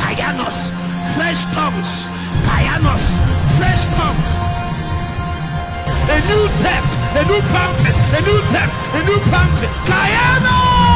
Kayanos, fresh tongues. Kayanos, fresh tongues. A new depth, a new fountain, a new depth, a new fountain. Kayanos.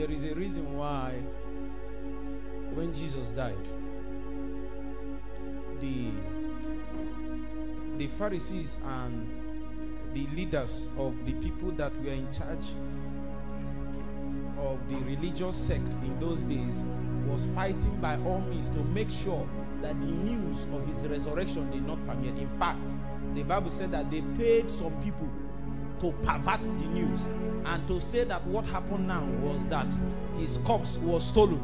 There is a reason why when Jesus died, the Pharisees and the leaders of the people that were in charge of the religious sect in those days was fighting by all means to make sure that the news of his resurrection did not permeate. In fact, the Bible said that they paid some people to pervert the news and to say that what happened now was that his corpse was stolen.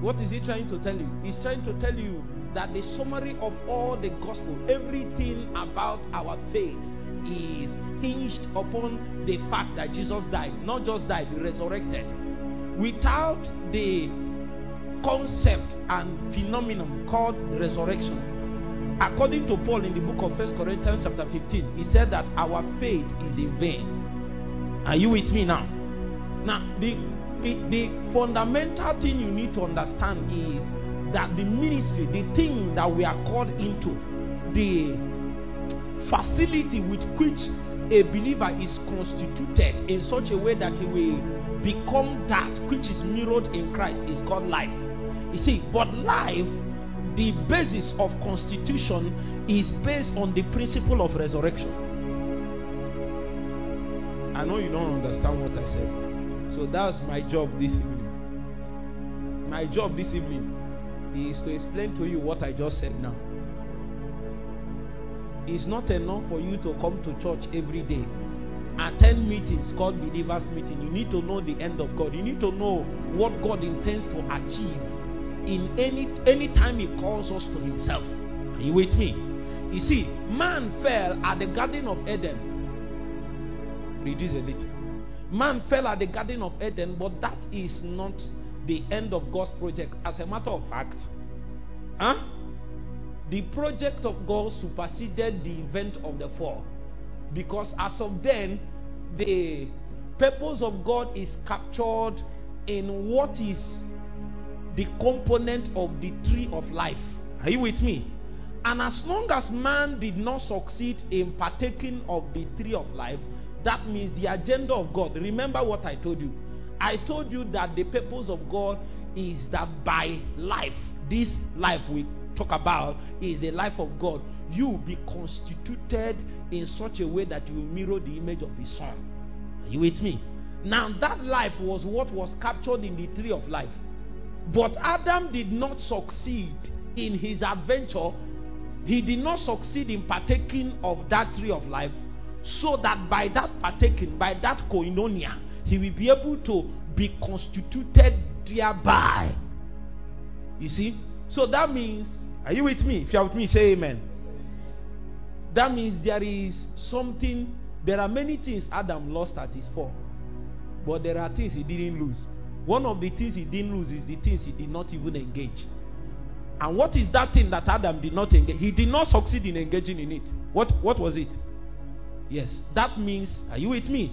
What is he trying to tell you? He's trying to tell you that the summary of all the gospel, everything about our faith, is hinged upon the fact that Jesus died. Not just died, he resurrected. Without the concept and phenomenon called resurrection, according to Paul in the book of 1 Corinthians chapter 15, he said that our faith is in vain. Are you with me now? Now, the fundamental thing you need to understand is that the ministry, the thing that we are called into, the facility with which a believer is constituted in such a way that he will become that which is mirrored in Christ, is called life. You see, but life, the basis of constitution, is based on the principle of resurrection. I know you don't understand what I said, so that's my job this evening. My job this evening is to explain to you what I just said now. It's not enough for you to come to church every day, attend meetings called believers meeting. You need to know the end of God. You need to know what God intends to achieve in any time he calls us to himself. Are you with me? You see, man fell at the Garden of Eden. Reduce a little. Man fell at the Garden of Eden, but that is not the end of God's project. As a matter of fact, the project of God superseded the event of the fall, because as of then, the purpose of God is captured in what is the component of the tree of life. Are you with me? And as long as man did not succeed in partaking of the tree of life, that means the agenda of God. Remember what I told you. I told you that the purpose of God is that by life, this life we talk about is the life of God, you will be constituted in such a way that you will mirror the image of his son. Are you with me? Now that life was what was captured in the tree of life. But Adam did not succeed in his adventure. He did not succeed in partaking of that tree of life, so that by that partaking, by that koinonia, he will be able to be constituted thereby. You see? So that means, are you with me? If you are with me, say amen. That means there is something, there are many things Adam lost at his fall, but there are things he didn't lose. One of the things he didn't lose is the things he did not even engage. And what is that thing that Adam did not engage? He did not succeed in engaging in it. What was it? Yes. That means, are you with me?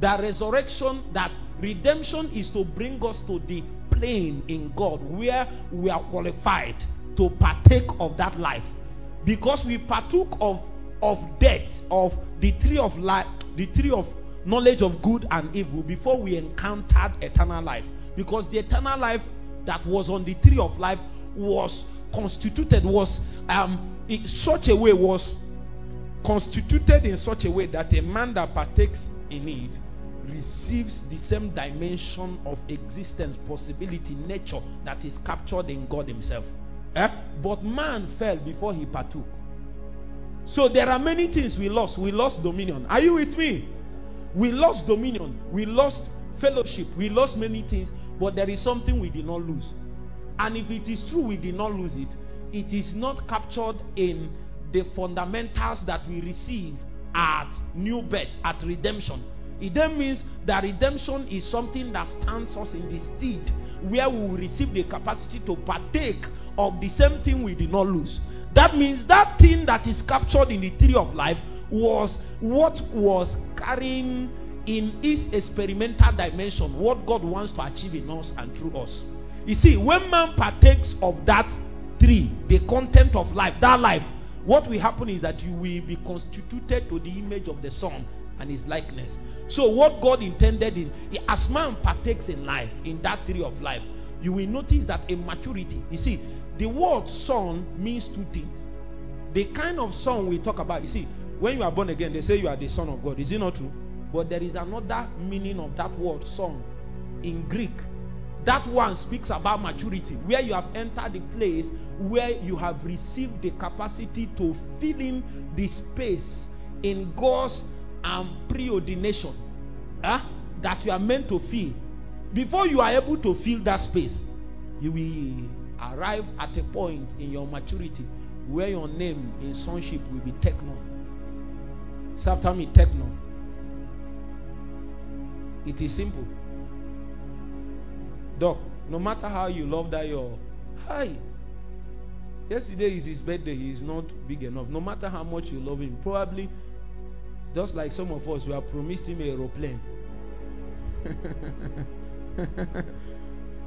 That resurrection, that redemption is to bring us to the plane in God where we are qualified to partake of that life. Because we partook of death, of the tree of life, the tree of knowledge of good and evil, before we encountered eternal life. Because the eternal life that was on the tree of life was constituted, was in such a way, was constituted in such a way that a man that partakes in it receives the same dimension of existence, possibility, nature that is captured in God himself. But man fell before he partook. So there are many things we lost. We lost dominion. Are you with me? We lost dominion, we lost fellowship, we lost many things, but there is something we did not lose. And if it is true we did not lose it, it is not captured in the fundamentals that we receive at new birth, at redemption. It then means that redemption is something that stands us in the stead, where we will receive the capacity to partake of the same thing we did not lose. That means that thing that is captured in the tree of life was what was carrying in its experimental dimension what God wants to achieve in us and through us. You see, when man partakes of that tree, the content of life, that life, what will happen is that you will be constituted to the image of the Son and his likeness. So what God intended is, as man partakes in life, in that tree of life, you will notice that a maturity. You see, the word son means two things. The kind of son we talk about, you see, when you are born again, they say you are the son of God. Is it not true? But there is another meaning of that word son in Greek. That one speaks about maturity, where you have entered the place where you have received the capacity to fill in the space in God's and preordination that you are meant to fill. Before you are able to fill that space, you will arrive at a point in your maturity where your name in sonship will be techno. So after me, techno. It is simple. Doc, no matter how you love that your hi. Yesterday is his birthday, he is not big enough. No matter how much you love him, probably just like some of us, we have promised him an aeroplane.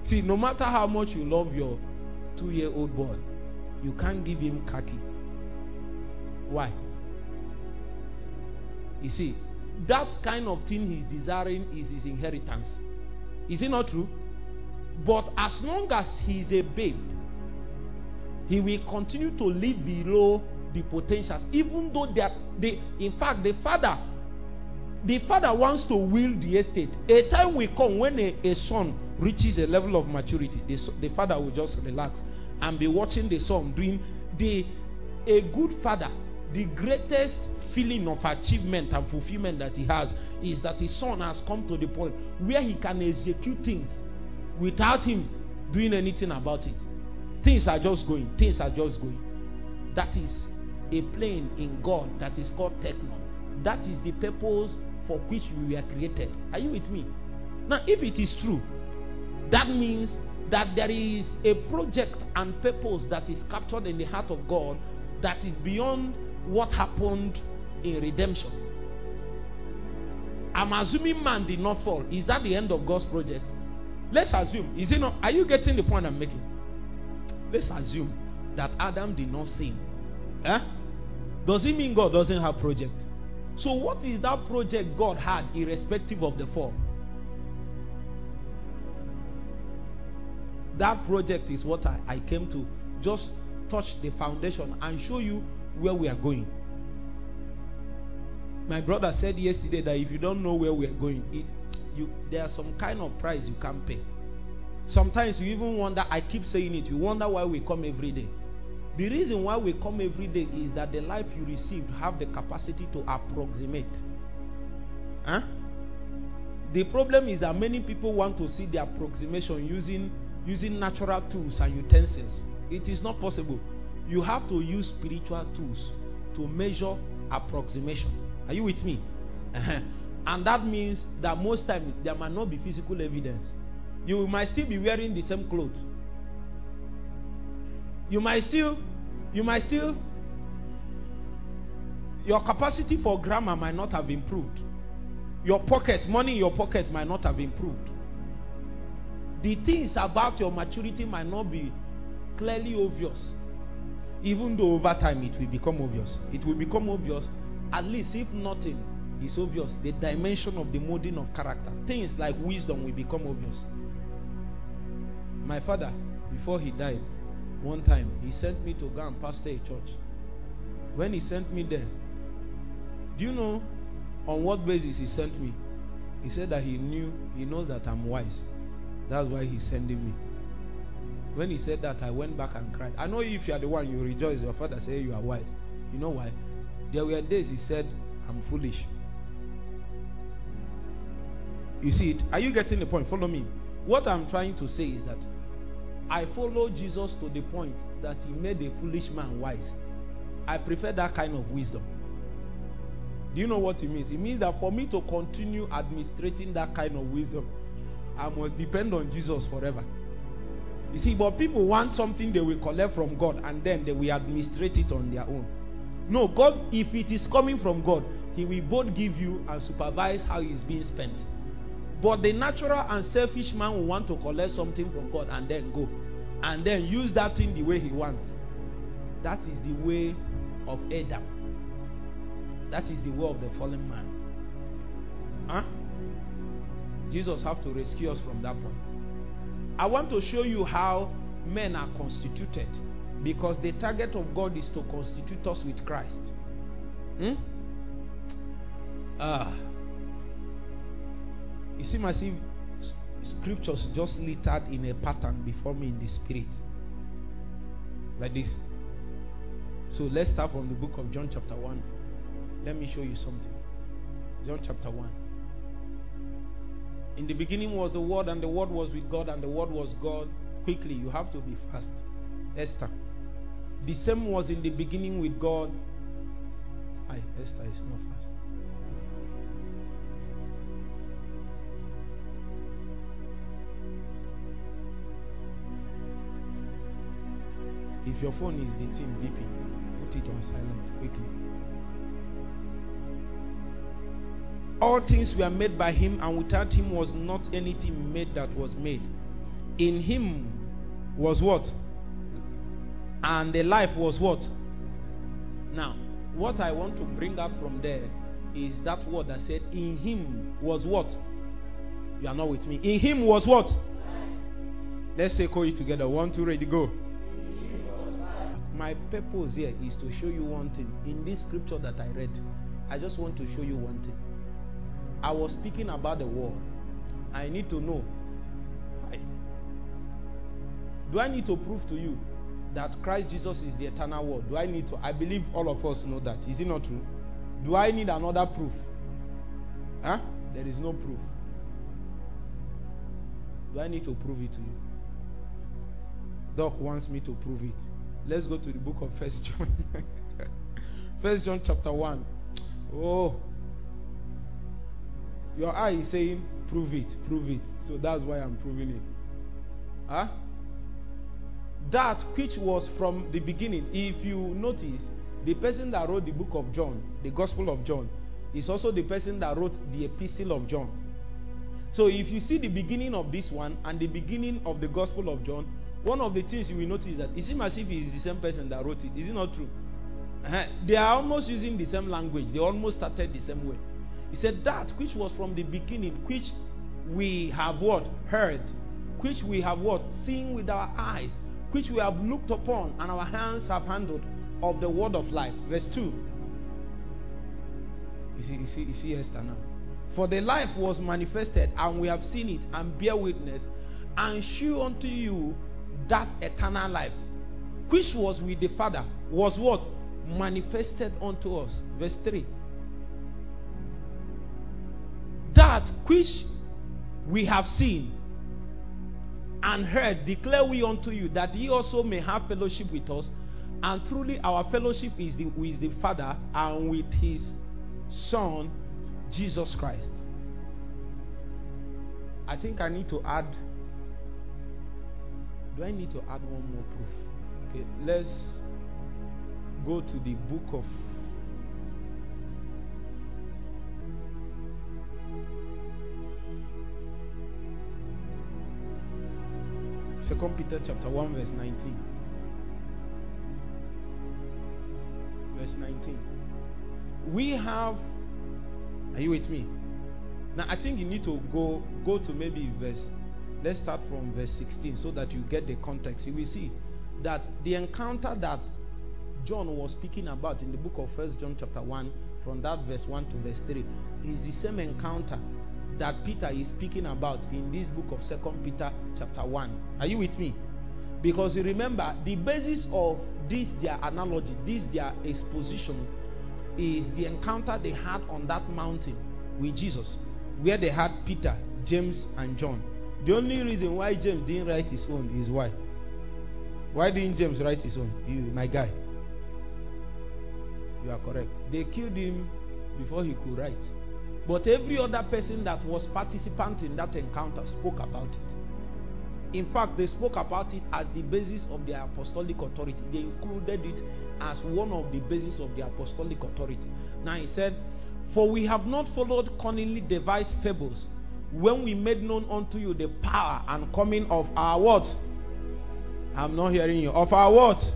See, no matter how much you love your 2-year-old boy, you can't give him khaki. Why? You see, that kind of thing he's desiring is his inheritance. Is it not true? But as long as he's a babe, he will continue to live below the potentials, even though the father wants to will the estate. A time will come when a son reaches a level of maturity, the father will just relax and be watching the son doing a good father. The greatest feeling of achievement and fulfillment that he has is that his son has come to the point where he can execute things without him doing anything about it. Things are just going. That is a plane in God that is called techno. That is the purpose for which we were created. Are you with me? Now, if it is true, that means that there is a project and purpose that is captured in the heart of God that is beyond what happened in redemption. I'm assuming man did not fall. Is that the end of God's project? Let's assume. Is it not? Are you getting the point I'm making? Let's assume that Adam did not sin. Does it mean God doesn't have project? So what is that project God had irrespective of the fall? That project is what I came to just touch the foundation and show you where we are going. My brother said yesterday that if you don't know where we are going, there are some kind of price you can't pay. Sometimes you even wonder, I keep saying it, you wonder why we come every day. The reason why we come every day is that the life you received have the capacity to approximate. The problem is that many people want to see the approximation using natural tools and utensils. It is not possible. You have to use spiritual tools to measure approximation. Are you with me? And that means that most times there might not be physical evidence. You might still be wearing the same clothes. You might still, your capacity for grammar might not have improved. Your pocket, money in your pocket might not have improved. The things about your maturity might not be clearly obvious. Even though over time it will become obvious. It will become obvious, at least if nothing is obvious, the dimension of the molding of character. Things like wisdom will become obvious. My father, before he died, one time, he sent me to go and pastor a church. When he sent me there, do you know on what basis he sent me? He said that he knows that I'm wise. That's why he's sending me. When he said that, I went back and cried. I know if you are the one, you rejoice. Your father said you are wise. You know why? There were days he said, I'm foolish. You see it? Are you getting the point? Follow me. What I'm trying to say is that I followed Jesus to the point that he made a foolish man wise. I prefer that kind of wisdom. Do you know what it means? It means that for me to continue administrating that kind of wisdom, I must depend on Jesus forever. You see, but people want something they will collect from God and then they will administrate it on their own. No, God, if it is coming from God, He will both give you and supervise how it is being spent. But the natural and selfish man will want to collect something from God and then go. And then use that thing the way he wants. That is the way of Adam. That is the way of the fallen man. Huh? Jesus have to rescue us from that point. I want to show you how men are constituted. Because the target of God is to constitute us with Christ. You see, I see scriptures just littered in a pattern before me in the spirit. Like this. So let's start from the book of John chapter 1. Let me show you something. John chapter 1. In the beginning was the Word, and the Word was with God, and the Word was God. Quickly, you have to be fast. Esther. The same was in the beginning with God. Aye, Esther is not fast. If your phone is the thing beeping, put it on silent quickly. All things were made by Him, and without Him was not anything made that was made. In Him was what? And the life was what? Now, what I want to bring up from there is that word that said, in Him was what? You are not with me. In Him was what? Let's say it together. 1, 2, ready, go. My purpose here is to show you one thing. In this scripture that I read, I just want to show you one thing. I was speaking about the word. I need to know. Do I need to prove to you that Christ Jesus is the eternal word? Do I need to? I believe all of us know that. Is it not true? Do I need another proof? Huh? There is no proof. Do I need to prove it to you? Doc wants me to prove it. Let's go to the book of 1 John. 1 John chapter 1. Oh. Your eye is saying, prove it, prove it. So that's why I'm proving it. Huh? That which was from the beginning. If you notice, the person that wrote the book of John, the Gospel of John, is also the person that wrote the Epistle of John. So if you see the beginning of this one and the beginning of the Gospel of John, one of the things you will notice that it seems as if it is the same person that wrote it. Is it not true? They are almost using the same language. They almost started the same way. He said that which was from the beginning, which we have what? Heard. Which we have what? Seen with our eyes. Which we have looked upon and our hands have handled of the word of life. Verse 2. You see Esther now. For the life was manifested and we have seen it and bear witness and shew unto you that eternal life, which was with the Father, was what? Manifested unto us. Verse 3. That which we have seen and heard, declare we unto you, that ye also may have fellowship with us. And truly our fellowship is with the Father and with His Son, Jesus Christ. I think I need to add... Do I need to add one more proof? Okay, let's go to the book of Second Peter chapter 1 verse 19. Verse 19. We have... Are you with me? Now I think you need to go to maybe verse... Let's start from verse 16 so that you get the context. You will see that the encounter that John was speaking about in the book of 1 John chapter 1, from that verse 1 to verse 3, is the same encounter that Peter is speaking about in this book of 2 Peter chapter 1. Are you with me? Because you remember, the basis of this, their analogy, this, their exposition, is the encounter they had on that mountain with Jesus, where they had Peter, James, and John. The only reason why James didn't write his own is why? Why didn't James write his own? You, my guy. You are correct. They killed him before he could write. But every other person that was participant in that encounter spoke about it. In fact, they spoke about it as the basis of their apostolic authority. They included it as one of the basis of the apostolic authority. Now he said, "For we have not followed cunningly devised fables, when we made known unto you the power and coming of our what?" I'm not hearing you. "Of our what?"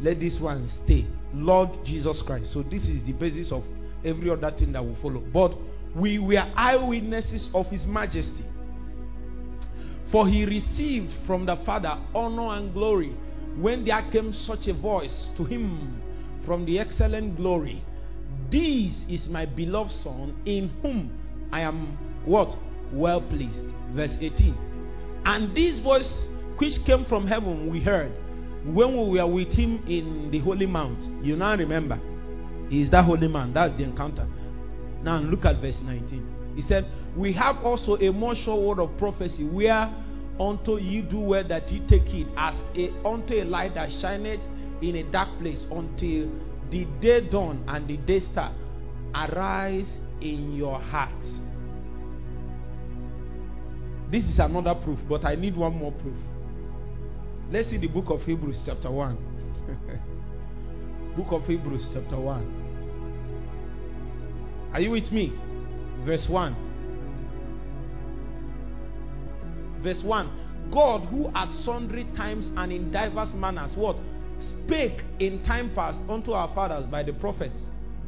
Let this one stay. Lord Jesus Christ. So this is the basis of every other thing that will follow. "But we were eyewitnesses of his majesty. For he received from the Father honor and glory, when there came such a voice to him from the excellent glory, 'This is my beloved Son, in whom I am,' what? 'Well pleased.'" Verse 18. "And this voice which came from heaven we heard, when we were with him in the holy mount." You now remember, he is that holy man. That's the encounter. Now look at verse 19. He said, "We have also a more sure word of prophecy, where unto ye do well that ye take it, as unto a light that shineth in a dark place, until the day dawn and the day star arise in your heart." This is another proof, but I need one more proof. Let's see the book of Hebrews chapter 1. Book of Hebrews chapter 1. Are you with me? Verse 1. Verse 1. "God, who at sundry times and in diverse manners," what? "Spake in time past unto our fathers by the prophets."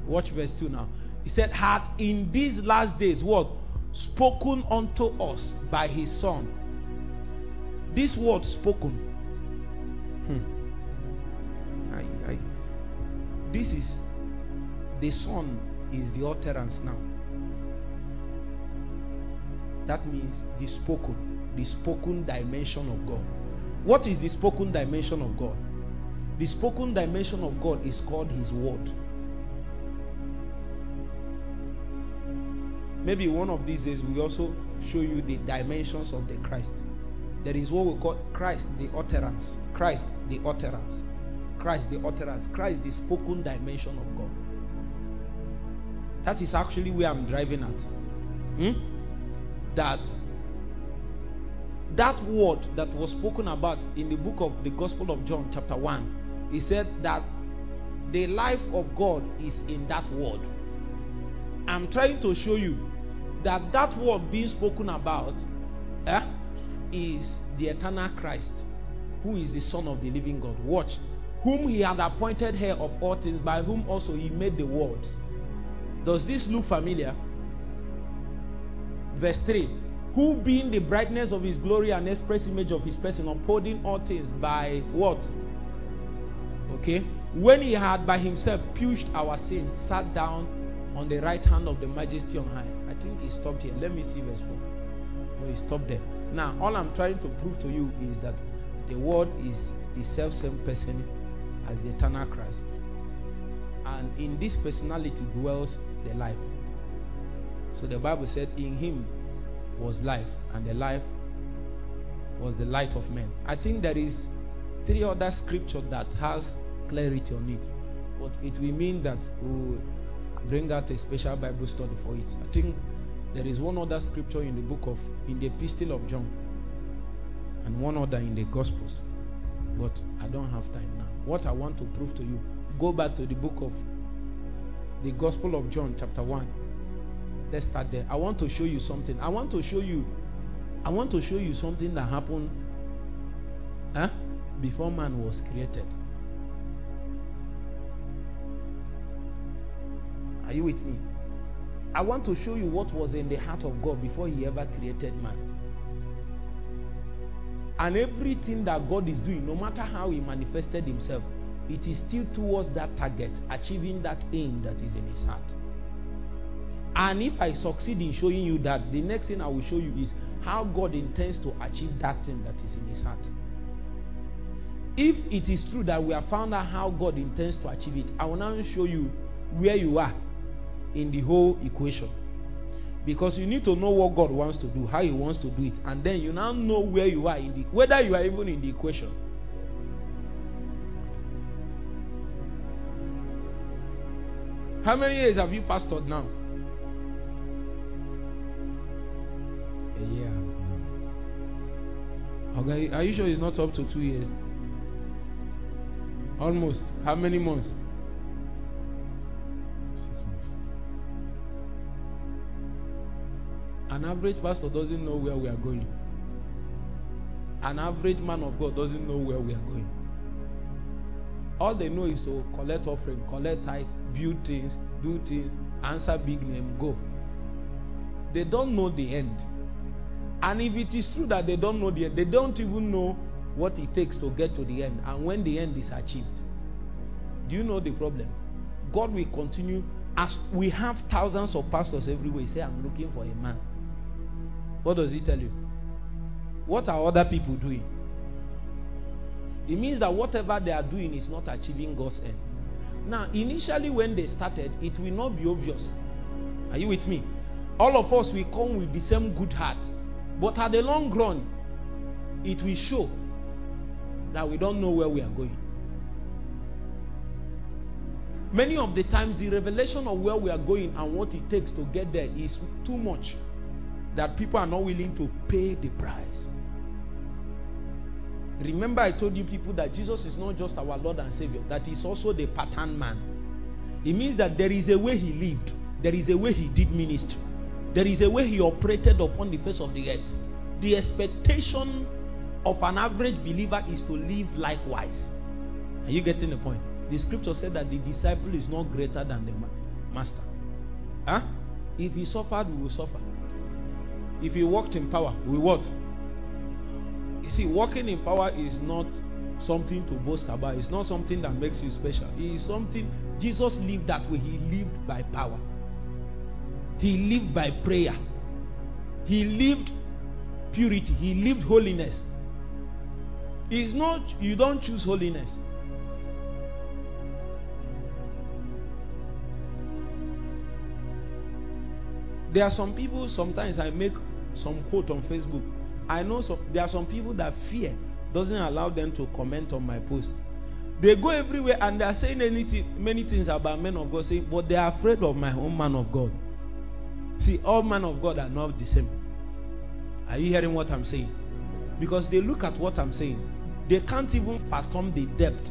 Watch verse 2 now. He said, "Hath in these last days," what? "Spoken unto us by his Son." This word spoken. This is the Son is the utterance now. That means the spoken dimension of God. What is the spoken dimension of God? The spoken dimension of God is called his word. Maybe one of these days we also show you the dimensions of the Christ. There is what we call Christ the utterance. Christ the utterance. Christ the utterance. Christ the spoken dimension of God. That is actually where I'm driving at. That word that was spoken about in the book of the Gospel of John chapter 1. He said that the life of God is in that word. I'm trying to show you that that word being spoken about is the eternal Christ, who is the Son of the living God. Watch. "Whom he had appointed heir of all things, by whom also he made the worlds." Does this look familiar? Verse 3. "Who being the brightness of his glory and express image of his person, upholding all things by" what? Okay. "When he had by himself purged our sins, sat down on the right hand of the majesty on high." I think he stopped here. Let me see verse 4. No, he stopped there. Now, all I'm trying to prove to you is that the word is the self-same person as the eternal Christ. And in this personality dwells the life. So the Bible said, "In him was life, and the life was the light of men." I think there is 3 other scriptures that has clarity on it. But it will mean that we'll bring out a special Bible study for it. I think there is one other scripture in the in the epistle of John, and one other in the Gospels, but I don't have time now. What I want to prove to you, go back to the book of the Gospel of John chapter 1. Let's start there. I want to show you something. I want to show you something that happened before man was created. Are you with me? I want to show you what was in the heart of God before he ever created man. And everything that God is doing, no matter how he manifested himself, it is still towards that target, achieving that aim that is in his heart. And if I succeed in showing you that, the next thing I will show you is how God intends to achieve that thing that is in his heart. If it is true that we have found out how God intends to achieve it, I will now show you where you are in the whole equation, because you need to know what God wants to do, how he wants to do it, and then you now know where you are in the, whether you are even in the equation. How many years have you pastored now? A year. Okay, are you sure it's not up to 2 years? Almost. How many months? 6 months. An average pastor doesn't know where we are going. An average man of God doesn't know where we are going. All they know is to collect offering, collect tithe, build things, do things, answer big name, go. They don't know the end. And if it is true that they don't know the end, they don't even know what it takes to get to the end and when the end is achieved. Do you know the problem? God will continue. As we have thousands of pastors everywhere, say, I'm looking for a man. What does he tell you? What are other people doing? It means that whatever they are doing is not achieving God's end. Now, initially when they started, it will not be obvious. Are you with me? All of us will come with the same good heart. But at the long run, it will show that we don't know where we are going. Many of the times, the revelation of where we are going and what it takes to get there is too much that people are not willing to pay the price. Remember, I told you people that Jesus is not just our Lord and Savior, that he's also the pattern man. It means that there is a way he lived, there is a way he did ministry, there is a way he operated upon the face of the earth. The expectation of an average believer is to live likewise. Are you getting the point? The scripture said that the disciple is not greater than the master. Huh? If he suffered, we will suffer. If he walked in power, we what? You see, walking in power is not something to boast about. It's not something that makes you special. It is something. Jesus lived that way. He lived by power. He lived by prayer. He lived purity. He lived holiness. It's not, you don't choose holiness. There are some people, sometimes I make some quote on Facebook. I know there are some people that fear doesn't allow them to comment on my post. They go everywhere and they are saying many things about men of God, saying, but they are afraid of my own man of God. See, all men of God are not the same. Are you hearing what I'm saying? Because they look at what I'm saying. They can't even fathom the depth.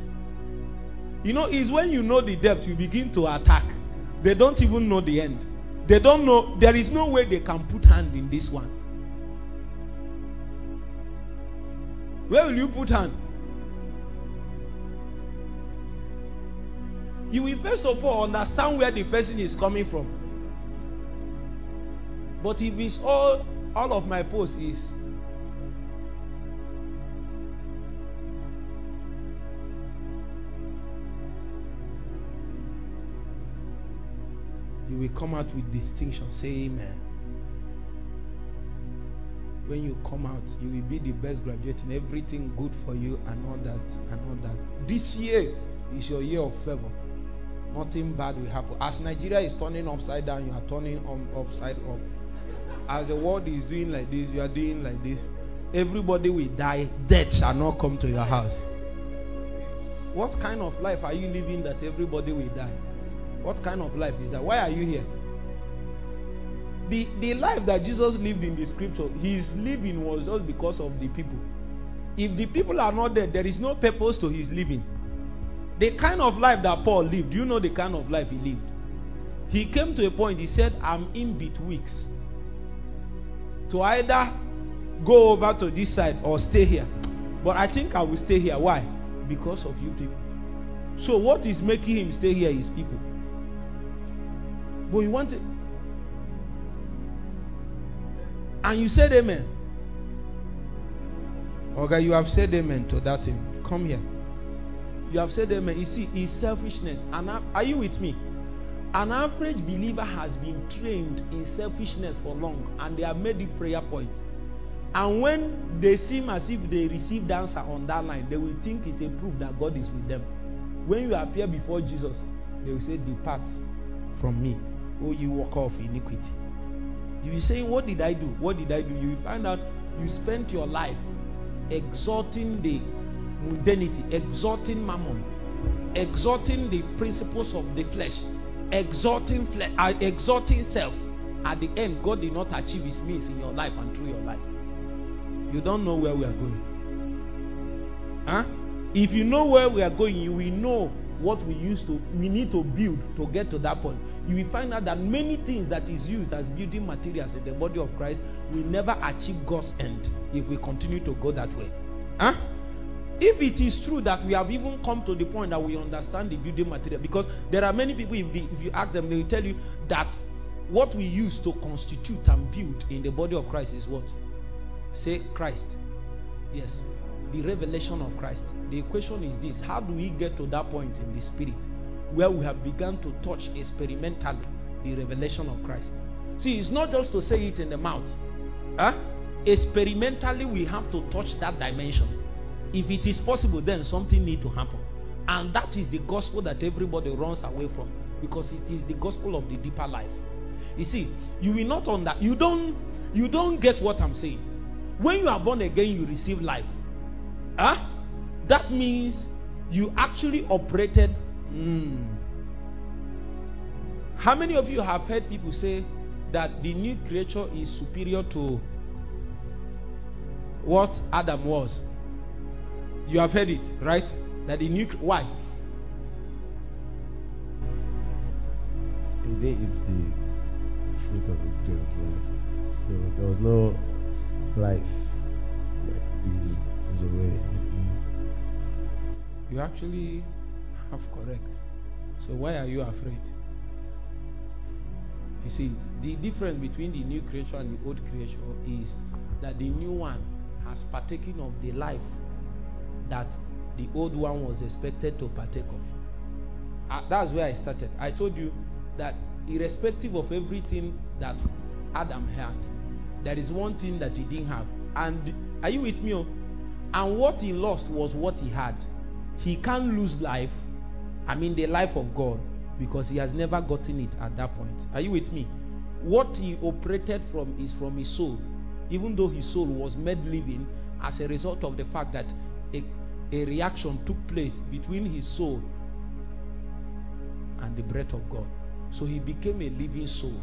You know, it's when you know the depth, you begin to attack. They don't even know the end. They don't know. There is no way they can put hand in this one. Where will you put hand? You will first of all understand where the person is coming from. But if it's all of my posts is, you will come out with distinction. Say amen. When you come out, you will be the best graduate in everything, good for you and all that and all that. This year is your year of favor. Nothing bad will happen. As Nigeria is turning upside down, you are turning upside up. As the world is doing like this, you are doing like this. Everybody will die. Death shall not come to your house. What kind of life are you living that everybody will die? What kind of life is that? Why are you here? The life that Jesus lived in the scripture, his living was just because of the people. If the people are not there, there is no purpose to his living. The kind of life that Paul lived, do you know the kind of life he lived? He came to a point, he said, I'm in betwixt. To either go over to this side or stay here. But I think I will stay here. Why? Because of you people. So what is making him stay here is people. But you want it, and you said amen. Okay, you have said amen to that thing. Come here. You have said amen. You see, it's selfishness. And are you with me? An average believer has been trained in selfishness for long, and they have made the prayer point. And when they seem as if they received answer on that line, they will think it's a proof that God is with them. When you appear before Jesus, they will say, "Depart from me, oh you worker of iniquity." You will say, what did I do? What did I do? You will find out you spent your life exalting the mundanity, exalting mammon, exalting the principles of the flesh, exalting self, at the end God did not achieve his means in your life and through your life. You don't know where we are going. If you know where we are going, you will know what we need to build to get to that point. You will find out that many things that is used as building materials in the body of Christ will never achieve God's end if we continue to go that way. If it is true that we have even come to the point that we understand the building material, because there are many people, if you ask them, they will tell you that what we use to constitute and build in the body of Christ is what? Say Christ. Yes, the revelation of Christ. The equation is this: how do we get to that point in the spirit where we have begun to touch experimentally the revelation of Christ? See, it's not just to say it in the mouth. Experimentally we have to touch that dimension. If it is possible, then something needs to happen, and that is the gospel that everybody runs away from, because it is the gospel of the deeper life. You see, you will not on that. You don't get what I'm saying. When you are born again, you receive life. That means you actually operated. How many of you have heard people say that the new creature is superior to what Adam was? You have heard it, right? That the new... Why? And then it's the fruit of the tree of life. So there was no life. It's a way. You actually have correct. So why are you afraid? You see, the difference between the new creature and the old creature is that the new one has partaken of the life that the old one was expected to partake of. That's where I started. I told you that irrespective of everything that Adam had, there is one thing that he didn't have. And are you with me? And what he lost was what he had. He can't lose life, I mean the life of God, because he has never gotten it at that point. Are you with me? What he operated from is from his soul, even though his soul was made living as a result of the fact that a reaction took place between his soul and the breath of God. So he became a living soul.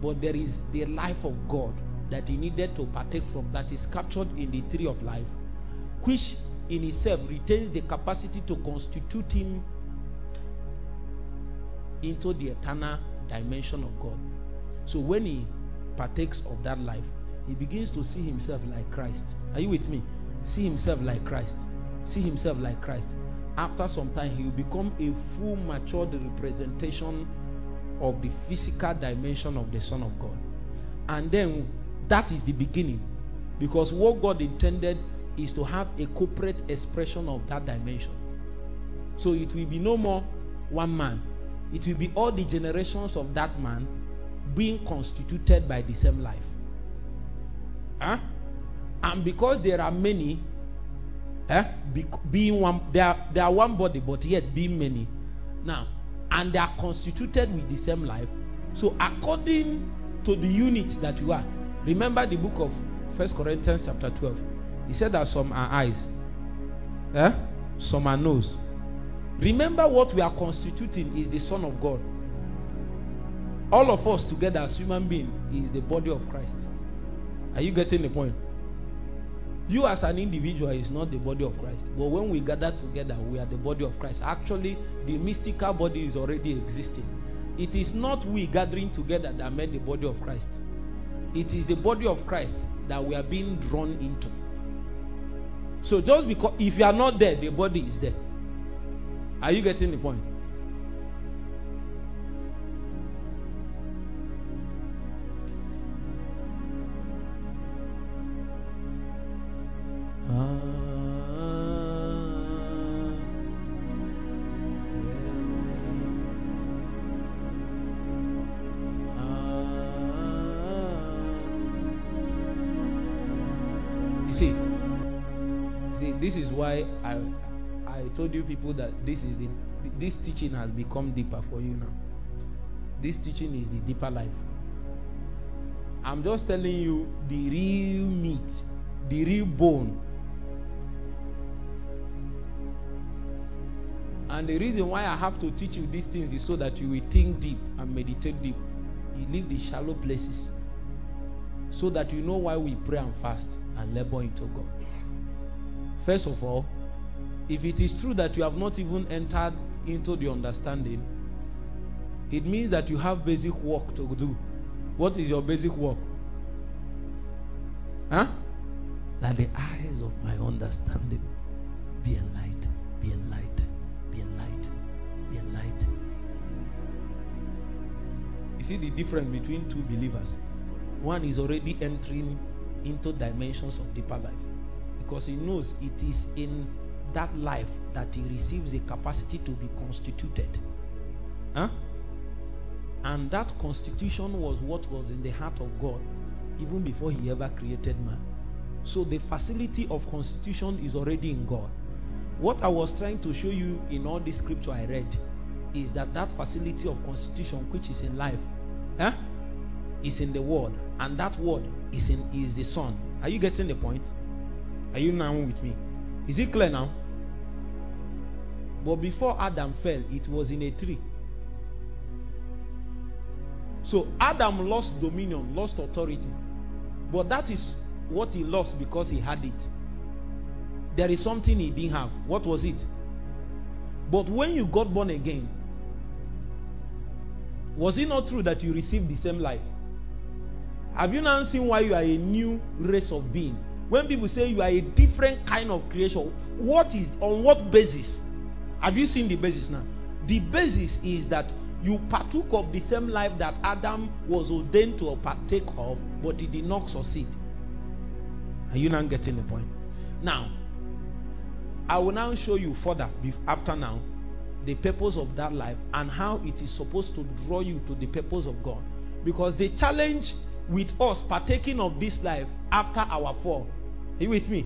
But there is the life of God that he needed to partake from, that is captured in the tree of life, which in itself retains the capacity to constitute him into the eternal dimension of God. So when he partakes of that life, he begins to see himself like Christ. Are you with me? See himself like Christ. See himself like Christ. After some time, he will become a full, matured representation of the physical dimension of the Son of God. And then that is the beginning, because what God intended is to have a corporate expression of that dimension. So it will be no more one man. It will be all the generations of that man being constituted by the same life. And because there are many, being one, they are one body, but yet being many now, and they are constituted with the same life. So according to the unit that you are, remember the book of 1 Corinthians chapter 12. He said that some are eyes, some are nose. Remember, what we are constituting is the Son of God. All of us together as human beings is the body of Christ. Are you getting the point? You as an individual is not the body of Christ, but when we gather together, we are the body of Christ. Actually, the mystical body is already existing. It is not we gathering together that made the body of Christ. It is the body of Christ that we are being drawn into. So just because if you are not there, the body is there. Are you getting the point? This is why I told you people that this teaching has become deeper for you now. This teaching is the deeper life. I'm just telling you the real meat, the real bone. And the reason why I have to teach you these things is so that you will think deep and meditate deep. You leave the shallow places, so that you know why we pray and fast and labor into God. First of all, if it is true that you have not even entered into the understanding, it means that you have basic work to do. What is your basic work? Huh? That the eyes of my understanding be enlightened, be enlightened, be enlightened, be enlightened. You see the difference between two believers. One is already entering into dimensions of deeper life, because he knows it is in that life that he receives the capacity to be constituted. Huh? And that constitution was what was in the heart of God even before he ever created man. So the facility of constitution is already in God. What I was trying to show you in all the scripture I read is that that facility of constitution, which is in life, eh, is in the word, and that word is the Son. Are you getting the point? Are you now with me? Is it clear now? But before Adam fell, it was in a tree. So Adam lost dominion, lost authority. But that is what he lost because he had it. There is something he didn't have. What was it? But when you got born again, was it not true that you received the same life? Have you now seen why you are a new race of being? When people say you are a different kind of creation, what is, on what basis? Have you seen the basis now? The basis is that you partook of the same life that Adam was ordained to partake of, but he did not succeed. Are you not getting the point? Now, I will now show you further, after now, the purpose of that life and how it is supposed to draw you to the purpose of God. Because the challenge with us partaking of this life after our fall, are you with me,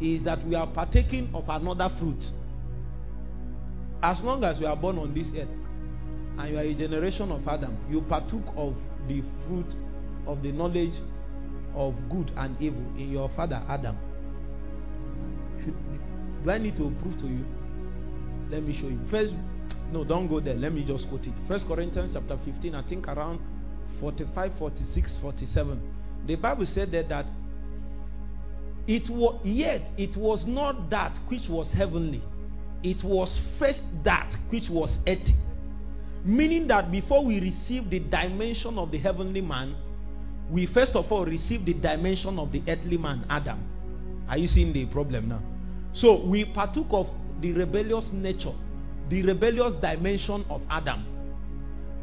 is that we are partaking of another fruit. As long as we are born on this earth, and you are a generation of Adam, you partook of the fruit of the knowledge of good and evil in your father Adam. Do I need to prove to you? Let me show you. First, no, don't go there. Let me just quote it. 1 Corinthians chapter 15, I think around 45, 46, 47. The Bible said that it was not that which was heavenly. It was first that which was earthly. Meaning that before we receive the dimension of the heavenly man, we first of all receive the dimension of the earthly man, Adam. Are you seeing the problem now? So we partook of the rebellious nature, the rebellious dimension of Adam.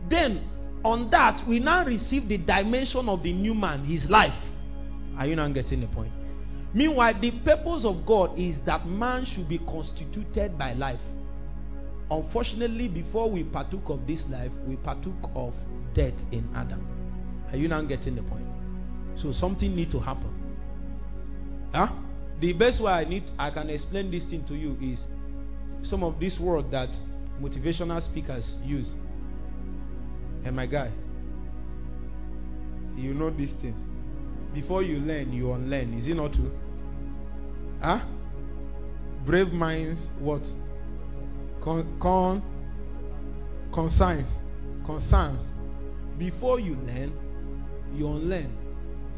Then on that, we now receive the dimension of the new man, his life. Are you now getting the point? Meanwhile, the purpose of God is that man should be constituted by life. Unfortunately, before we partook of this life, we partook of death in Adam. Are you now getting the point? So something needs to happen. Huh? The best way I can explain this thing to you is some of this word that motivational speakers use. And my guy, you know these things. Before you learn, you unlearn. Is it not true? Huh? Brave minds, what? Concerns. Before you learn, you unlearn.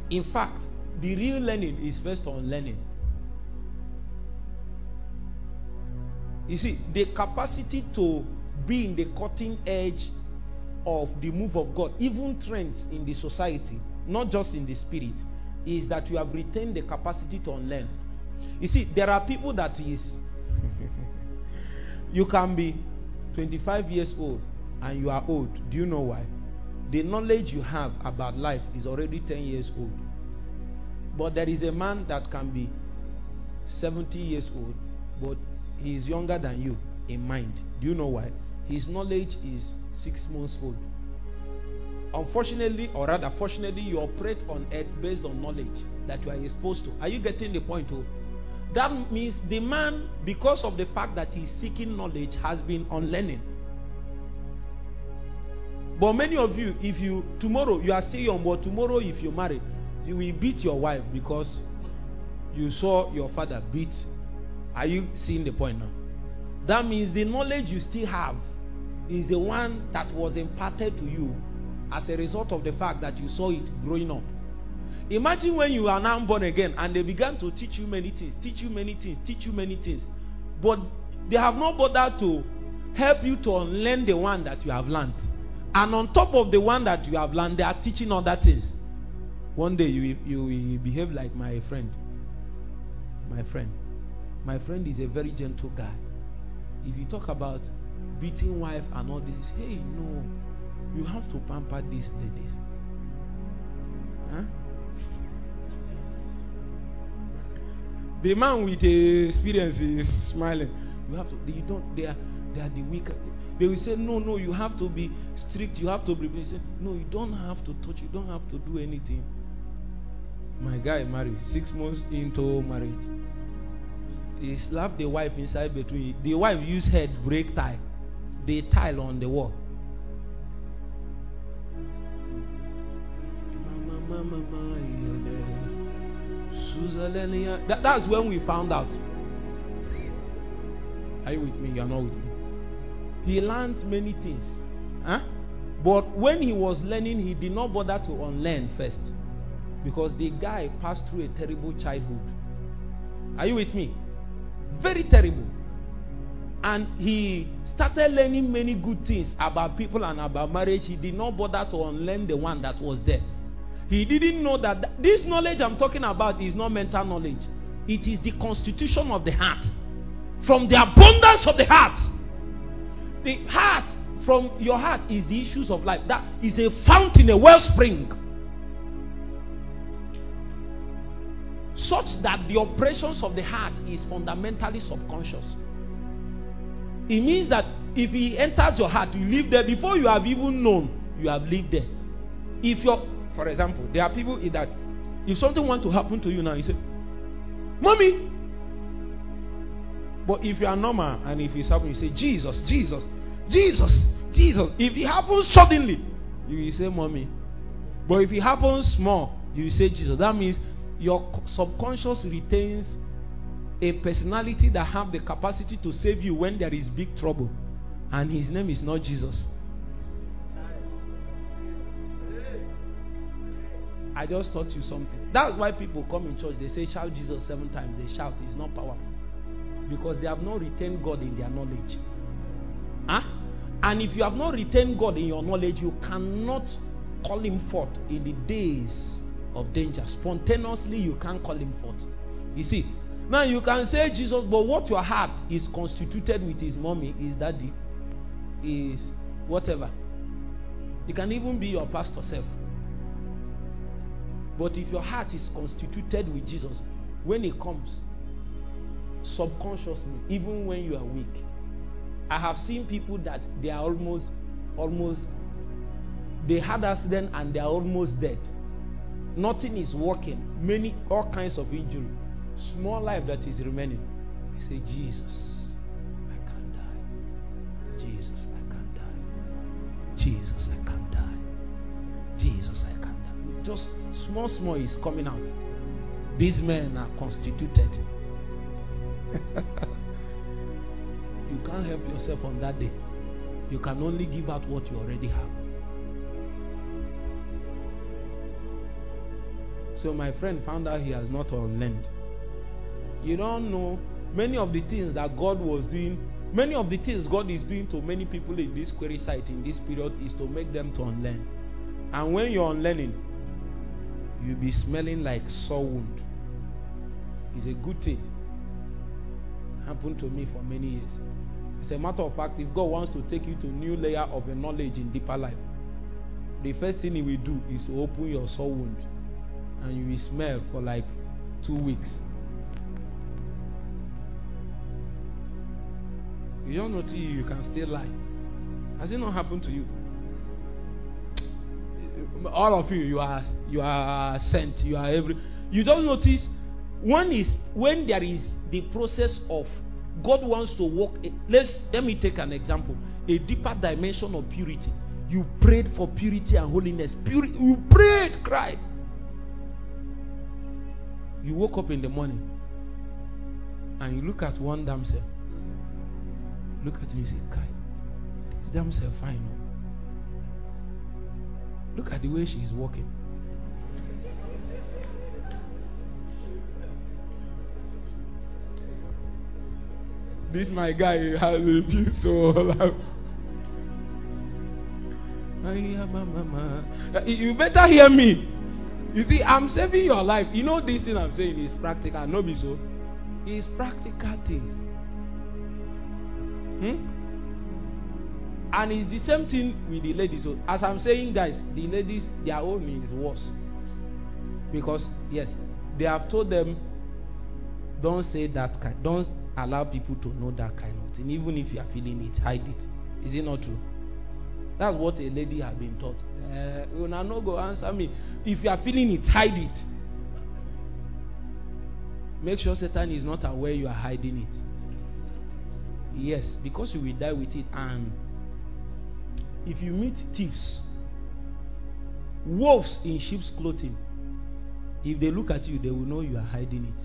In fact, the real learning is first on learning. You see, the capacity to be in the cutting edge of the move of God, even trends in the society, not just in the spirit, is that you have retained the capacity to unlearn. You see, there are people that is you can be 25 years old and you are old. Do you know why? The knowledge you have about life is already 10 years old. But there is a man that can be 70 years old, but he is younger than you in mind. Do you know why? His knowledge is 6 months old. Unfortunately, or rather fortunately, you operate on earth based on knowledge that you are exposed to. Are you getting the point? That means the man, because of the fact that he is seeking knowledge, has been unlearning. But many of you, if you tomorrow you are still young, but tomorrow if you marry, you will beat your wife because you saw your father beat. Are you seeing the point now? That means the knowledge you still have is the one that was imparted to you as a result of the fact that you saw it growing up. Imagine when you are now born again and they began to teach you many things, teach you many things, teach you many things, but they have not bothered to help you to unlearn the one that you have learned. And on top of the one that you have learned, they are teaching other things. One day you will behave like my friend. My friend is a very gentle guy. If you talk about beating wife and all this, hey, no, you have to pamper these ladies. Huh? The man with the experience is smiling. You have to. You don't. They are the weaker. They will say, no. You have to be strict. You have to be. They say, no, you don't have to touch. You don't have to do anything. My guy married 6 months into marriage. He slapped the wife inside between. The wife used her brake tie, the tile on the wall. That's when we found out. Are you with me? You are not with me. He learned many things. Huh? But when he was learning, he did not bother to unlearn first. Because the guy passed through a terrible childhood. Are you with me? Very terrible. And he started learning many good things about people and about marriage. He did not bother to unlearn the one that was there. He didn't know that this knowledge I'm talking about is not mental knowledge. It is the constitution of the heart. From the abundance of the heart. The heart, from your heart, is the issues of life. That is a fountain, a wellspring. Such that the operations of the heart is fundamentally subconscious. It means that if he enters your heart, you live there before you have even known you have lived there. If you're, for example, there are people that if something wants to happen to you now, you say, "Mommy." But if you are normal and if it's happening, you say, "Jesus, Jesus, Jesus, Jesus." If it happens suddenly, you will say, "Mommy." But if it happens small, you will say, "Jesus." That means your subconscious retains a personality that have the capacity to save you when there is big trouble, and his name is not Jesus. I just taught you something. That's why people come in church, they say, "Shout Jesus 7 times." They shout. It's not powerful because they have not retained God in their knowledge. Huh? And if you have not retained God in your knowledge, you cannot call him forth in the days of danger. Spontaneously, you can't call him forth. You see, now you can say Jesus, but what your heart is constituted with is mommy, is daddy, is whatever. It can even be your pastor self. But if your heart is constituted with Jesus, when it comes subconsciously, even when you are weak, I have seen people that they are almost they had accident and they are almost dead. Nothing is working. Many, all kinds of injury. Small life that is remaining. I say, "Jesus, I can't die. Jesus, I can't die. Jesus, I can't die. Jesus, I can't die." Just small is coming out. These men are constituted. You can't help yourself on that day. You can only give out what you already have. So my friend found out he has not unlearned. You don't know many of the things that God was doing. Many of the things God is doing to many people in this query site in this period is to make them to unlearn. And when you're unlearning, you'll be smelling like sore wound. It's a good thing. Happened to me for many years. As a matter of fact, if God wants to take you to a new layer of a knowledge in deeper life, the first thing he will do is to open your sore wound. And you will smell for like 2 weeks. You don't notice you can still lie. Has it not happened to you? All of you, you are sent. You are every. You don't notice when there is the process of God wants to walk. Let me take an example. A deeper dimension of purity. You prayed for purity and holiness. You prayed, cried. You woke up in the morning and you look at one damsel Look at him and say, Kai, it's damn self-fine. Look at the way she is walking. This my guy has refused to allow. You better hear me. You see, I'm saving your life. You know this thing I'm saying is practical. No be so. It's practical things. And it's the same thing with the ladies. So as I'm saying, guys, the ladies, their own is worse. Because yes, they have told them, don't say that kind. Don't allow people to know that kind of thing. Even if you are feeling it, hide it. Is it not true? That's what a lady has been taught. You now no go answer me. If you are feeling it, hide it. Make sure Satan is not aware you are hiding it. Yes, because you will die with it. And if you meet thieves, wolves in sheep's clothing, if they look at you, they will know you are hiding it.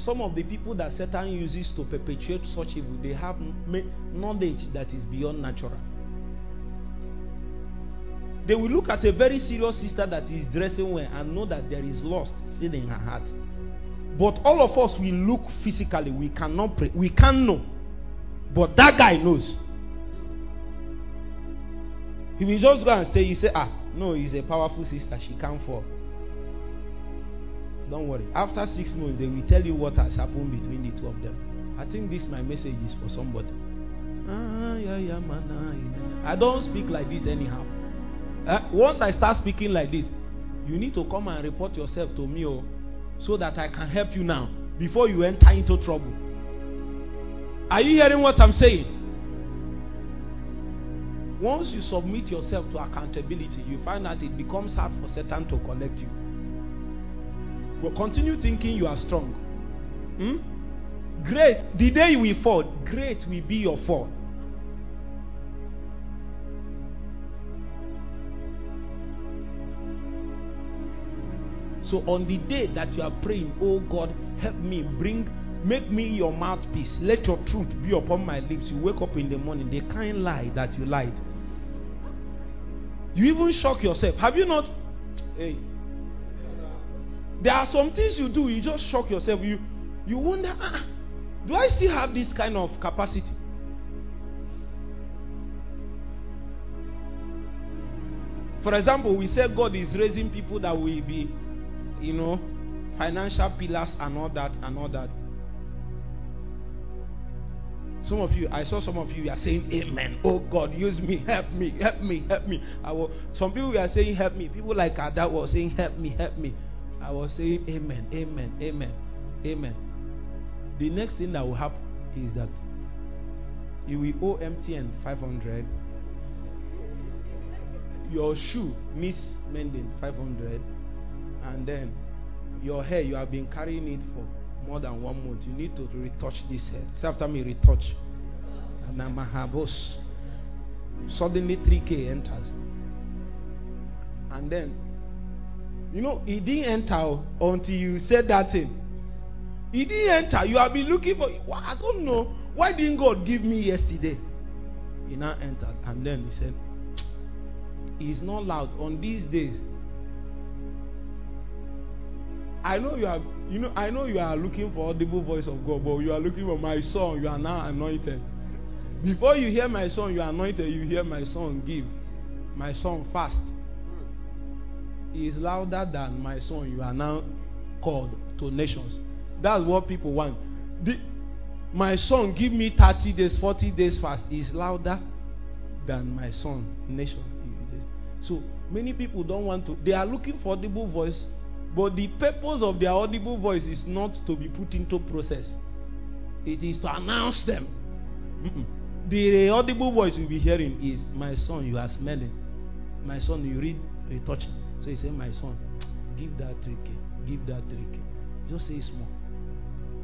Some of the people that Satan uses to perpetuate such evil, they have knowledge that is beyond natural. They will look at a very serious sister that is dressing well and know that there is lust still in her heart. But all of us, we look physically, we cannot pray, we can't know. But that guy knows. He will just go and say, you say, ah, no, he's a powerful sister, she can't fall. Don't worry. After 6 months, they will tell you what has happened between the two of them. I think this my message is for somebody. I don't speak like this anyhow. Once I start speaking like this, you need to come and report yourself to me, so that I can help you now before you enter into trouble. Are you hearing what I'm saying? Once you submit yourself to accountability, you find that it becomes hard for Satan to collect you. But continue thinking you are strong. Great. The day you will fall, great will be your fall. So on the day that you are praying, oh God, help me, make me your mouthpiece. Let your truth be upon my lips. You wake up in the morning, they can't lie that you lied. You even shock yourself. Have you not? Hey. There are some things you do, you just shock yourself. You wonder, do I still have this kind of capacity? For example, we say God is raising people that will be, financial pillars and all that and all that. Some of you, I saw some of you are saying, amen. Oh God, use me, help me, help me, help me. Some people were saying, help me. People like Ada were saying, help me, help me. I was saying amen, amen, amen, amen. The next thing that will happen is that you will owe MTN 500. Your shoe needs mending 500. And then your hair, you have been carrying it for more than 1 month. You need to retouch this hair. Say after me, retouch. And I'm a habos. Suddenly 3K enters. And then it didn't enter until you said that thing. It didn't enter. You have been looking for it. I don't know. Why didn't God give me yesterday? He now entered. And then he said, it's not loud on these days. I know you are looking for audible voice of God, but you are looking for my song. You are now anointed. Before you hear my song, you are anointed. You hear my song give. My song fast. Is louder than my son. You are now called to nations. That's what people want. My son, give me 30 days, 40 days fast. Is louder than my son. Nation. So many people don't want to. They are looking for audible voice, but the purpose of their audible voice is not to be put into process. It is to announce them. The audible voice you'll be hearing is, my son, you are smelling. My son, you read, retouching. So he said, my son, give that 3K. Give that 3K. Just say it's more.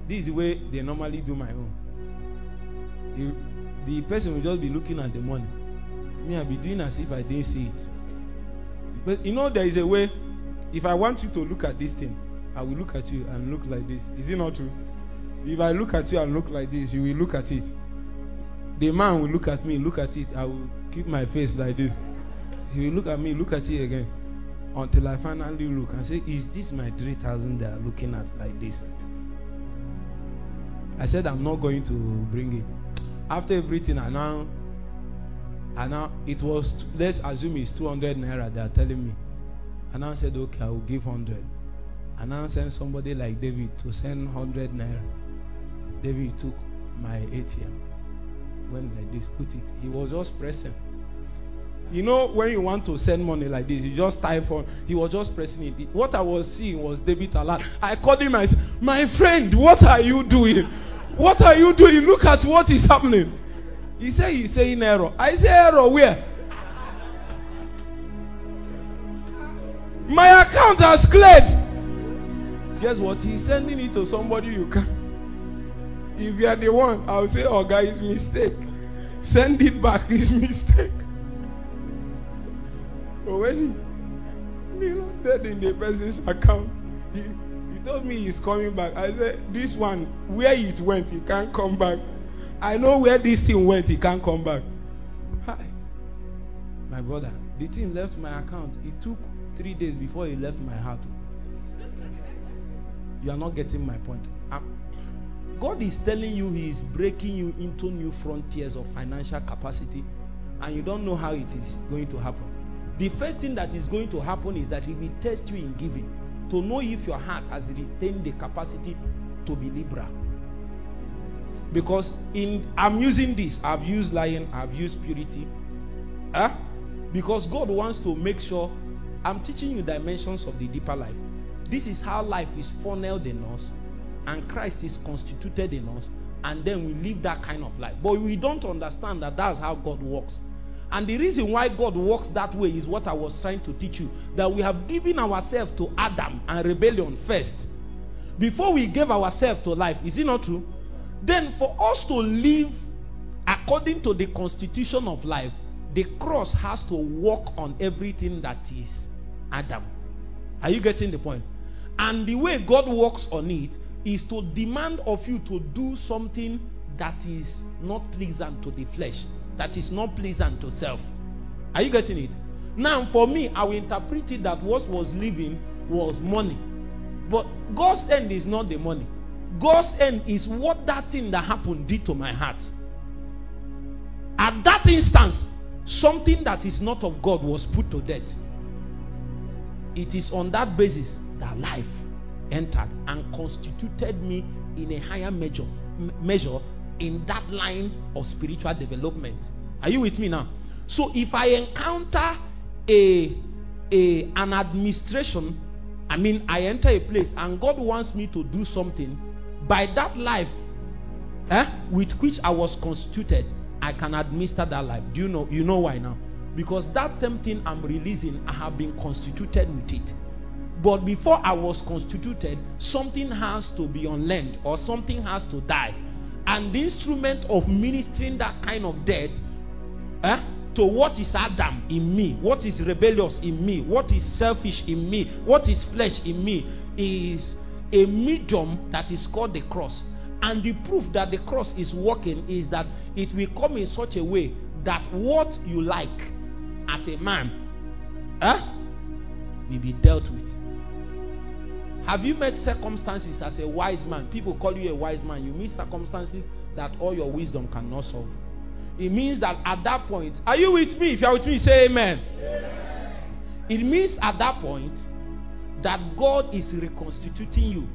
This is the way they normally do my own. The person will just be looking at the money. Me, I'll be doing as if I didn't see it. But there is a way. If I want you to look at this thing, I will look at you and look like this. Is it not true? If I look at you and look like this, you will look at it. The man will look at me, look at it. I will keep my face like this. He will look at me, look at it again. Until I finally look and say, is this my 3,000 they are looking at like this? I said, I'm not going to bring it. After everything, I now it was, let's assume it's 200 naira they are telling me. And I said, okay, I will give 100. And now send somebody like David to send 100 naira. David took my ATM, went like this, put it. He was just pressing. You know, when you want to send money like this, you just type on. He was just pressing it. What I was seeing was David alert. I called him. I said, "My friend, what are you doing? What are you doing? Look at what is happening." He said, "He's saying error." I said, "Error where? My account has cleared." Guess what? He's sending it to somebody you can. If you are the one, I'll say, "Oh, guy, it's mistake. Send it back. It's mistake." But when he landed in the person's account, he told me he's coming back. I said, "This one, where it went, it can't come back. I know where this thing went, it can't come back." Hi, my brother, the thing left my account. It took 3 days before it left my heart. You are not getting my point. God is telling you He is breaking you into new frontiers of financial capacity, and you don't know how it is going to happen. The first thing that is going to happen is that He will test you in giving to know if your heart has retained the capacity to be liberal. Because I'm using this. I've used lying. I've used purity. Because God wants to make sure I'm teaching you dimensions of the deeper life. This is how life is funneled in us, and Christ is constituted in us, and then we live that kind of life. But we don't understand that that's how God works. And the reason why God works that way is what I was trying to teach you. That we have given ourselves to Adam and rebellion first. Before we gave ourselves to life. Is it not true? Then for us to live according to the constitution of life, the cross has to work on everything that is Adam. Are you getting the point? And the way God works on it is to demand of you to do something that is not pleasant to the flesh. That is not pleasant to self. Are you getting it? Now for me, I will interpret it that what was living was money. But God's end is not the money. God's end is what that thing that happened did to my heart. At that instance, something that is not of God was put to death. It is on that basis that life entered and constituted me in a higher measure in that line of spiritual development. Are you with me now? So if I encounter an administration, I enter a place and God wants me to do something, by that life with which I was constituted, I can administer that life. Do you know why now? Because that same thing I'm releasing, I have been constituted with it. But before I was constituted, something has to be unlearned or something has to die. And the instrument of ministering that kind of death to what is Adam in me, what is rebellious in me, what is selfish in me, what is flesh in me, is a medium that is called the cross. And the proof that the cross is working is that it will come in such a way that what you like as a man will be dealt with. Have you met circumstances as a wise man? People call you a wise man. You meet circumstances that all your wisdom cannot solve. It means that at that point, are you with me? If you are with me, say amen. Amen. It means at that point that God is reconstituting you.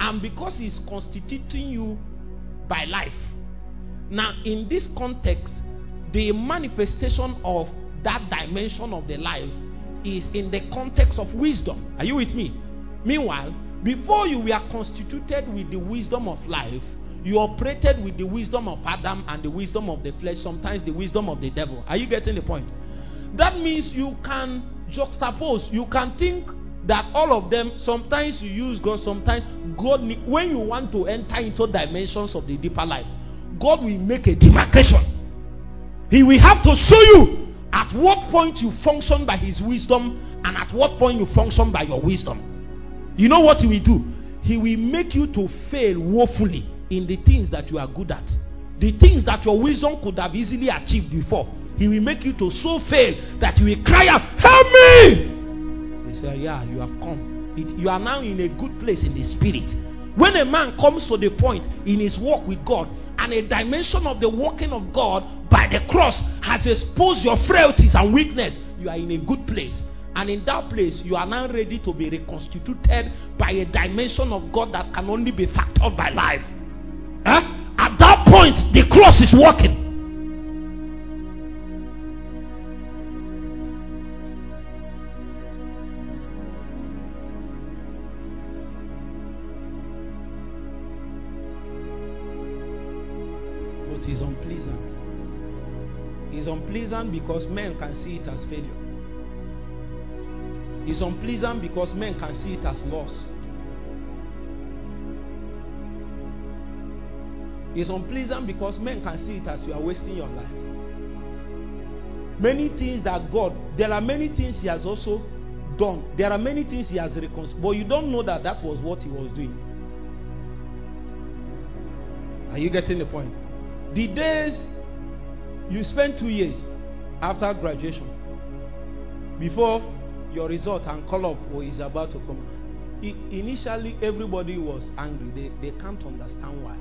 And because He's constituting you by life. Now, in this context, the manifestation of that dimension of the life is in the context of wisdom. Are you with me? Meanwhile, before you were constituted with the wisdom of life, you operated with the wisdom of Adam and the wisdom of the flesh, sometimes the wisdom of the devil. Are you getting the point? That means you can juxtapose. You can think that all of them, sometimes you use God, sometimes God, when you want to enter into dimensions of the deeper life, God will make a demarcation. He will have to show you at what point you function by His wisdom and at what point you function by your wisdom. You know what He will do? He will make you to fail woefully in the things that you are good at. The things that your wisdom could have easily achieved before, he will make you to so fail that you will cry out, help me! He said, yeah, you have come. You are now in a good place in the spirit. When a man comes to the point in his walk with God, and a dimension of the walking of God by the cross has exposed your frailties and weakness, you are in a good place. And in that place, you are now ready to be reconstituted by a dimension of God that can only be factored by life. Huh? At that point, the cross is working. But it's unpleasant. It's unpleasant because men can see it as failure. It's unpleasant because men can see it as loss. It's unpleasant because men can see it as you are wasting your life. Many things that God, there are many things he has also done. There are many things he has reconciled. But you don't know that that was what he was doing. Are you getting the point? The days you spent 2 years after graduation, before your result and call up or is about to come. Initially, everybody was angry. They can't understand why.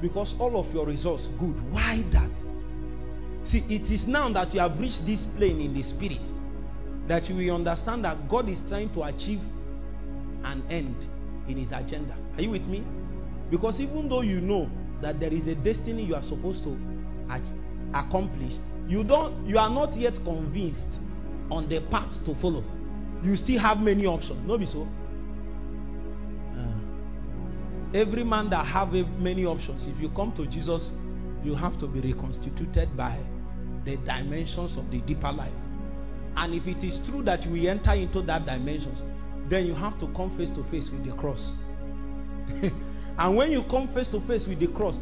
Because all of your results good. Why that? See, it is now that you have reached this plane in the spirit that you will understand that God is trying to achieve an end in his agenda. Are you with me? Because even though you know that there is a destiny you are supposed to accomplish, you are not yet convinced on the path to follow. You still have many options. No be so. Every man that have many options, if you come to Jesus, you have to be reconstituted by the dimensions of the deeper life. And if it is true that we enter into that dimensions, then you have to come face to face with the cross. And when you come face to face with the cross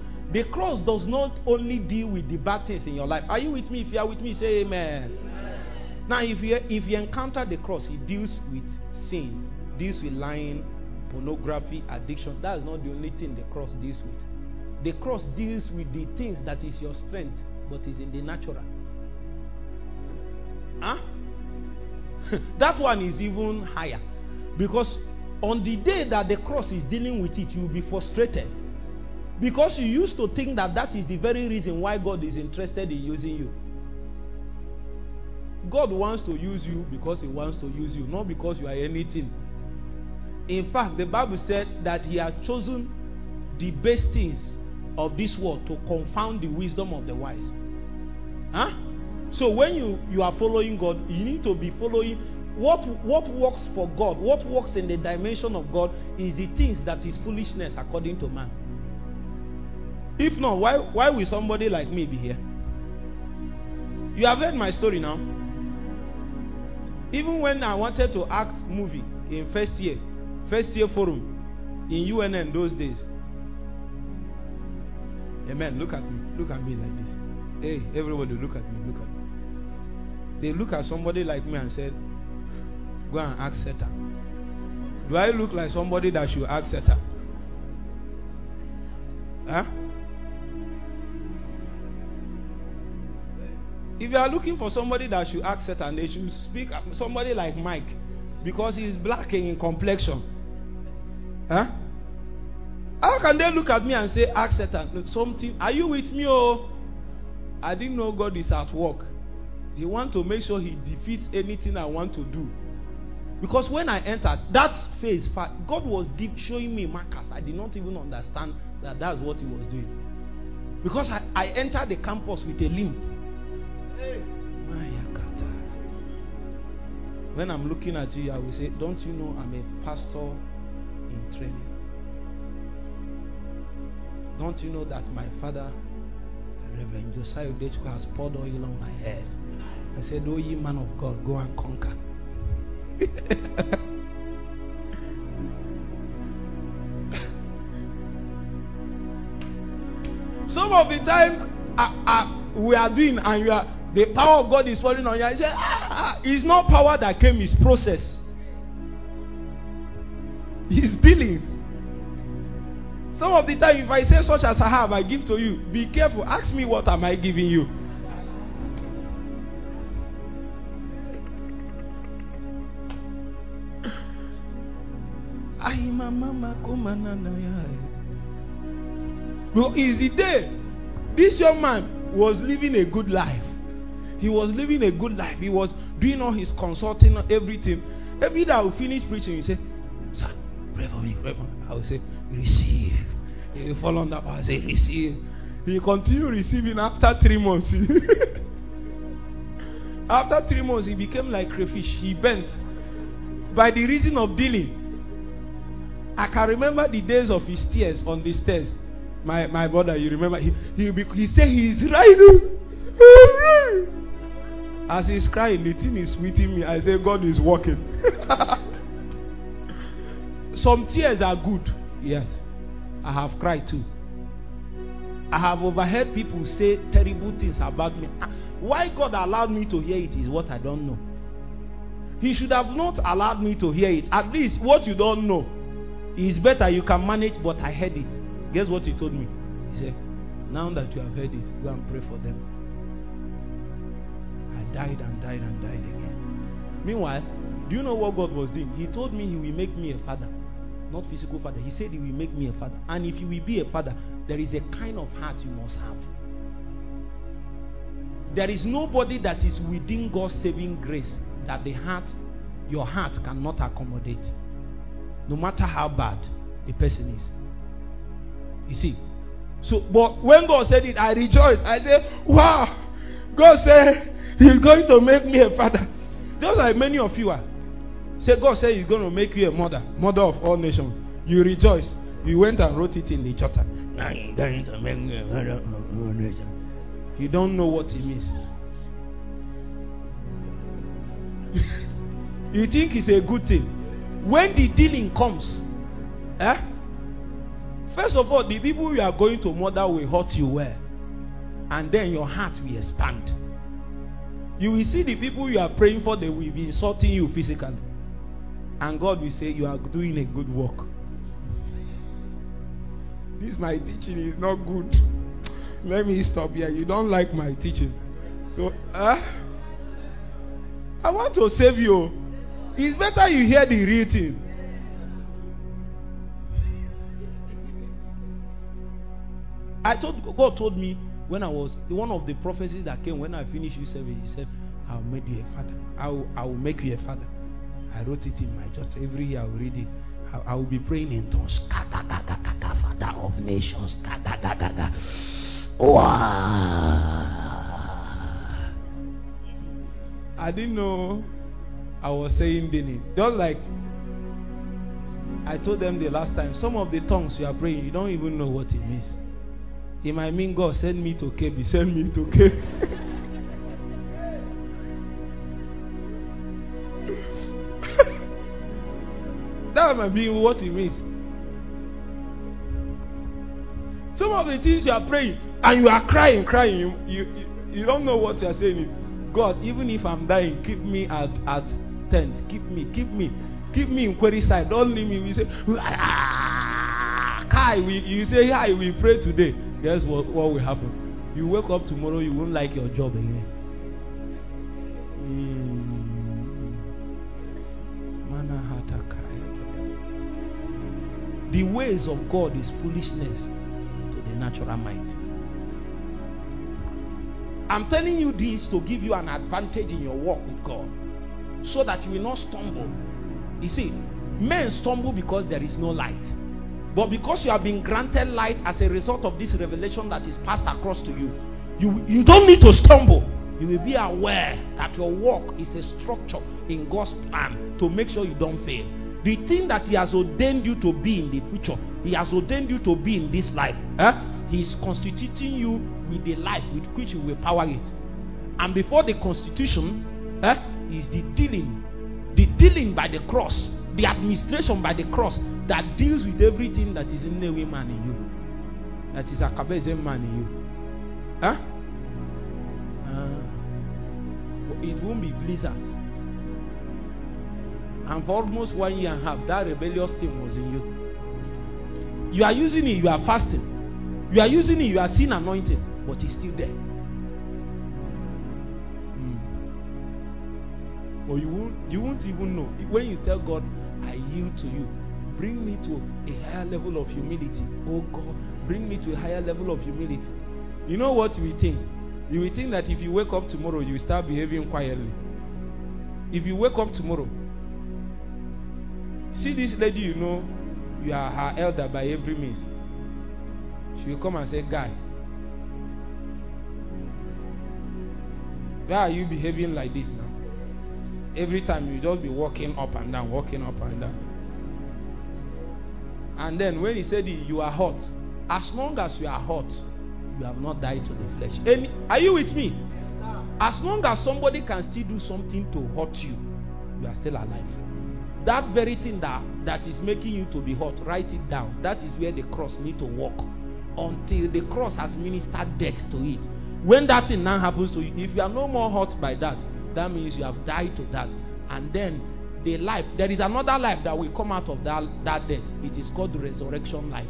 does not only deal with the bad things in your life. Are you with me? If you are with me, say amen. Now, if you encounter the cross, it deals with sin, deals with lying, pornography, addiction. That is not the only thing the cross deals with. The cross deals with the things that is your strength, but is in the natural. Huh? That one is even higher. Because on the day that the cross is dealing with it, you will be frustrated. Because you used to think that that is the very reason why God is interested in using you. God wants to use you because he wants to use you, not because you are anything. In fact, the Bible said that he has chosen the best things of this world to confound the wisdom of the wise. Huh? So when you are following God, you need to be following what works for God. What works in the dimension of God is the things that is foolishness according to man. If not, why will somebody like me be here? You have heard my story now. Even when I wanted to act movie in first year forum in UNN those days. Amen. Look at me like this. Hey, everybody, look at me. They look at somebody like me and said, go and ask Satan. Do I look like somebody that should ask Satan? Huh? If you are looking for somebody that should ask Satan, they should speak somebody like Mike, because he's black in complexion. Huh? How can they look at me and say, ask Satan something? Are you with me? Oh, I didn't know God is at work. He wants to make sure he defeats anything I want to do. Because when I entered that phase, God was deep showing me markers. I did not even understand that that's what he was doing. Because I entered the campus with a limp. When I'm looking at you, I will say, don't you know I'm a pastor in training? Don't you know that my father, Reverend Josiah Udechukwu, has poured oil on my head? I said, oh ye man of God, go and conquer. Some of the time we are doing, and you are, the power of God is falling on you. He said, it's not power that came, it's process. It's dealings. Some of the time, if I say such as I have, I give to you. Be careful. Ask me, what am I giving you? But it's the day this young man was living a good life. He was living a good life. He was doing all his consulting, everything. Every day I will finish preaching, he said, "Sir, pray for me, pray for me." I will say, "Receive." He will fall on that power, say, "Receive." He will continue receiving after 3 months. After 3 months, he became like crayfish. He bent by the reason of dealing. I can remember the days of his tears on the stairs. My brother, you remember? He said he's right. As he's crying, the thing is sweating me. I say, God is working. Some tears are good. Yes. I have cried too. I have overheard people say terrible things about me. Why God allowed me to hear it is what I don't know. He should have not allowed me to hear it. At least what you don't know is better. You can manage, but I heard it. Guess what he told me? He said, "Now that you have heard it, go and pray for them." Died and died and died again. Meanwhile, do you know what God was doing? He told me he will make me a father, not physical father. He said he will make me a father. And if you will be a father, there is a kind of heart you must have. There is nobody that is within God's saving grace that the heart, your heart, cannot accommodate, no matter how bad the person is. You see? So, but when God said it, I rejoiced. I said, "Wow! God said He's going to make me a father." Just like many of you are. Say, God said He's going to make you a mother, mother of all nations. You rejoice. You went and wrote it in the charter. "I'm going to make me a mother of all nations." You don't know what it means. You think it's a good thing. When the dealing comes, first of all, the people you are going to mother will hurt you well. And then your heart will expand. You will see the people you are praying for, they will be insulting you physically. And God will say, "You are doing a good work. This my teaching is not good. Let me stop here. You don't like my teaching. So, I want to save you. It's better you hear the real thing." God told me, when I was, one of the prophecies that came when I finished youth service, he said, "I'll make you a father. I will make you a father." I wrote it in my church. Every year I will read it. I will be praying in tongues. "Father of nations." Wow. I didn't know I was saying Dini. Just like I told them the last time, some of the tongues you are praying, you don't even know what it means. It might mean, "God, send me to KB, send me to KB." That might be what it means. Some of the things you are praying and you are crying, you don't know what you are saying. "God, even if I'm dying, keep me at tent, keep me in query side, don't leave me." We say, you say, "Yeah, we pray today." Guess what will happen? You wake up tomorrow, you won't like your job again. The ways of God is foolishness to the natural mind. I'm telling you this to give you an advantage in your walk with God, so that you will not stumble. You see, men stumble because there is no light. But because you have been granted light as a result of this revelation that is passed across to you, you don't need to stumble. You will be aware that your walk is a structure in God's plan to make sure you don't fail. The thing that He has ordained you to be in the future, He has ordained you to be in this life. He is constituting you with the life with which you will power it. And before the constitution is the dealing by the cross, the administration by the cross, that deals with everything that is in the way man in you, that is a kabeze man in you. It won't be pleasant. And for almost 1.5 years, that rebellious thing was in you. You are using it, you are fasting. You are using it, you are seeing anointing, but it's still there. Or you won't even know. When you tell God, I yield to you, bring me to a higher level of humility. Oh God, bring me to a higher level of humility. You know what we think? You will think that if you wake up tomorrow, you will start behaving quietly. If you wake up tomorrow, see this lady, you know, you are her elder by every means. She will come and say, Guy, why are you behaving like this now? Every time you just be walking up and down, walking up and down. And then when he said you are hot, as long as you are hot, you have not died to the flesh. Are you with me? Yes, as long as somebody can still do something to hurt you, you are still alive. That very thing that is making you to be hot, write it down. That is where the cross need to walk, until the cross has ministered death to it. When that thing now happens to you, if you are no more hurt by that, that means you have died to that. And then the life, there is another life that will come out of that death. It is called the resurrection life.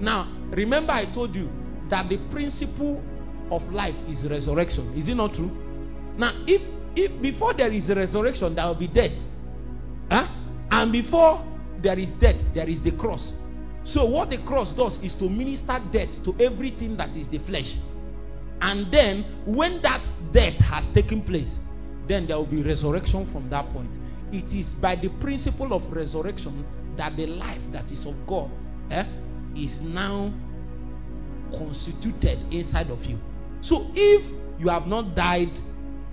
Now, remember I told you that the principle of life is resurrection. Is it not true? Now, if before there is a resurrection, there will be death. And before there is death, there is the cross. So what the cross does is to minister death to everything that is the flesh. And then, when that death has taken place, then there will be resurrection from that point. It is by the principle of resurrection that the life that is of God is now constituted inside of you. So if you have not died,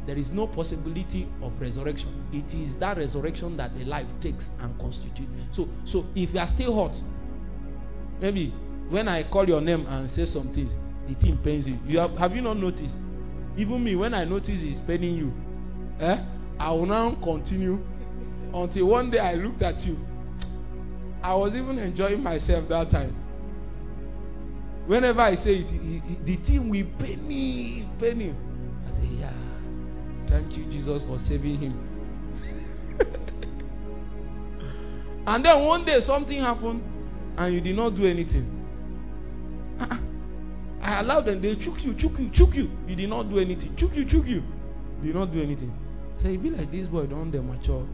there is no possibility of resurrection. It is that resurrection that the life takes and constitutes. So if you are still hot, maybe when I call your name and say some things, the thing pains you. Have you not noticed? Even me, when I notice it's paining you, I will now continue until one day I looked at you. I was even enjoying myself that time. Whenever I say it, the thing will pain me, pain him. I say, yeah, thank you Jesus for saving him. And then one day something happened and you did not do anything. I allowed them, they chook you. You did not do anything. Chook you. Did not do anything. So it be like this boy, don't they mature?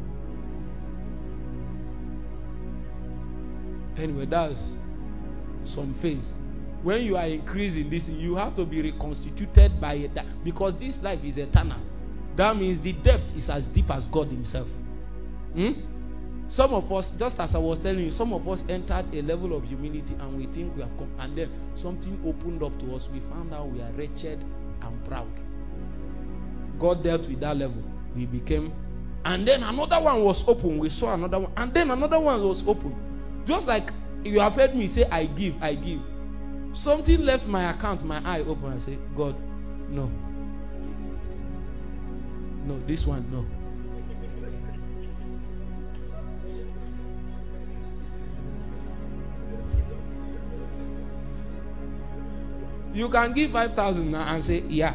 Anyway, that's some phase. When you are increasing this, you have to be reconstituted by it, because this life is eternal. That means the depth is as deep as God Himself. Some of us, just as I was telling you, some of us entered a level of humility and we think we have come. And then something opened up to us. We found out we are wretched and proud. God dealt with that level. We became. And then another one was open. We saw another one. And then another one was open. Just like you have heard me say, I give. Something left my account, my eye open. I say, God, no. No, this one, no. You can give 5,000 now and say, yeah.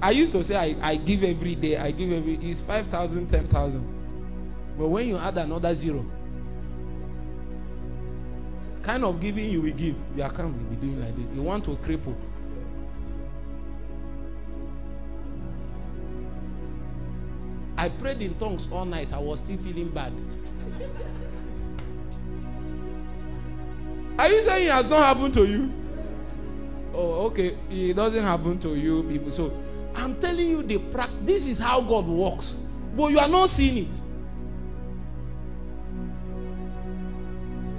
I used to say I give every day. It's 5,000, 10,000. But when you add another zero, kind of giving you will give, your account will be doing like this. You want to cripple. I prayed in tongues all night. I was still feeling bad. Are you saying it has not happened to you? Oh, okay, it doesn't happen to you people. So I'm telling you, this is how God works, but you are not seeing it.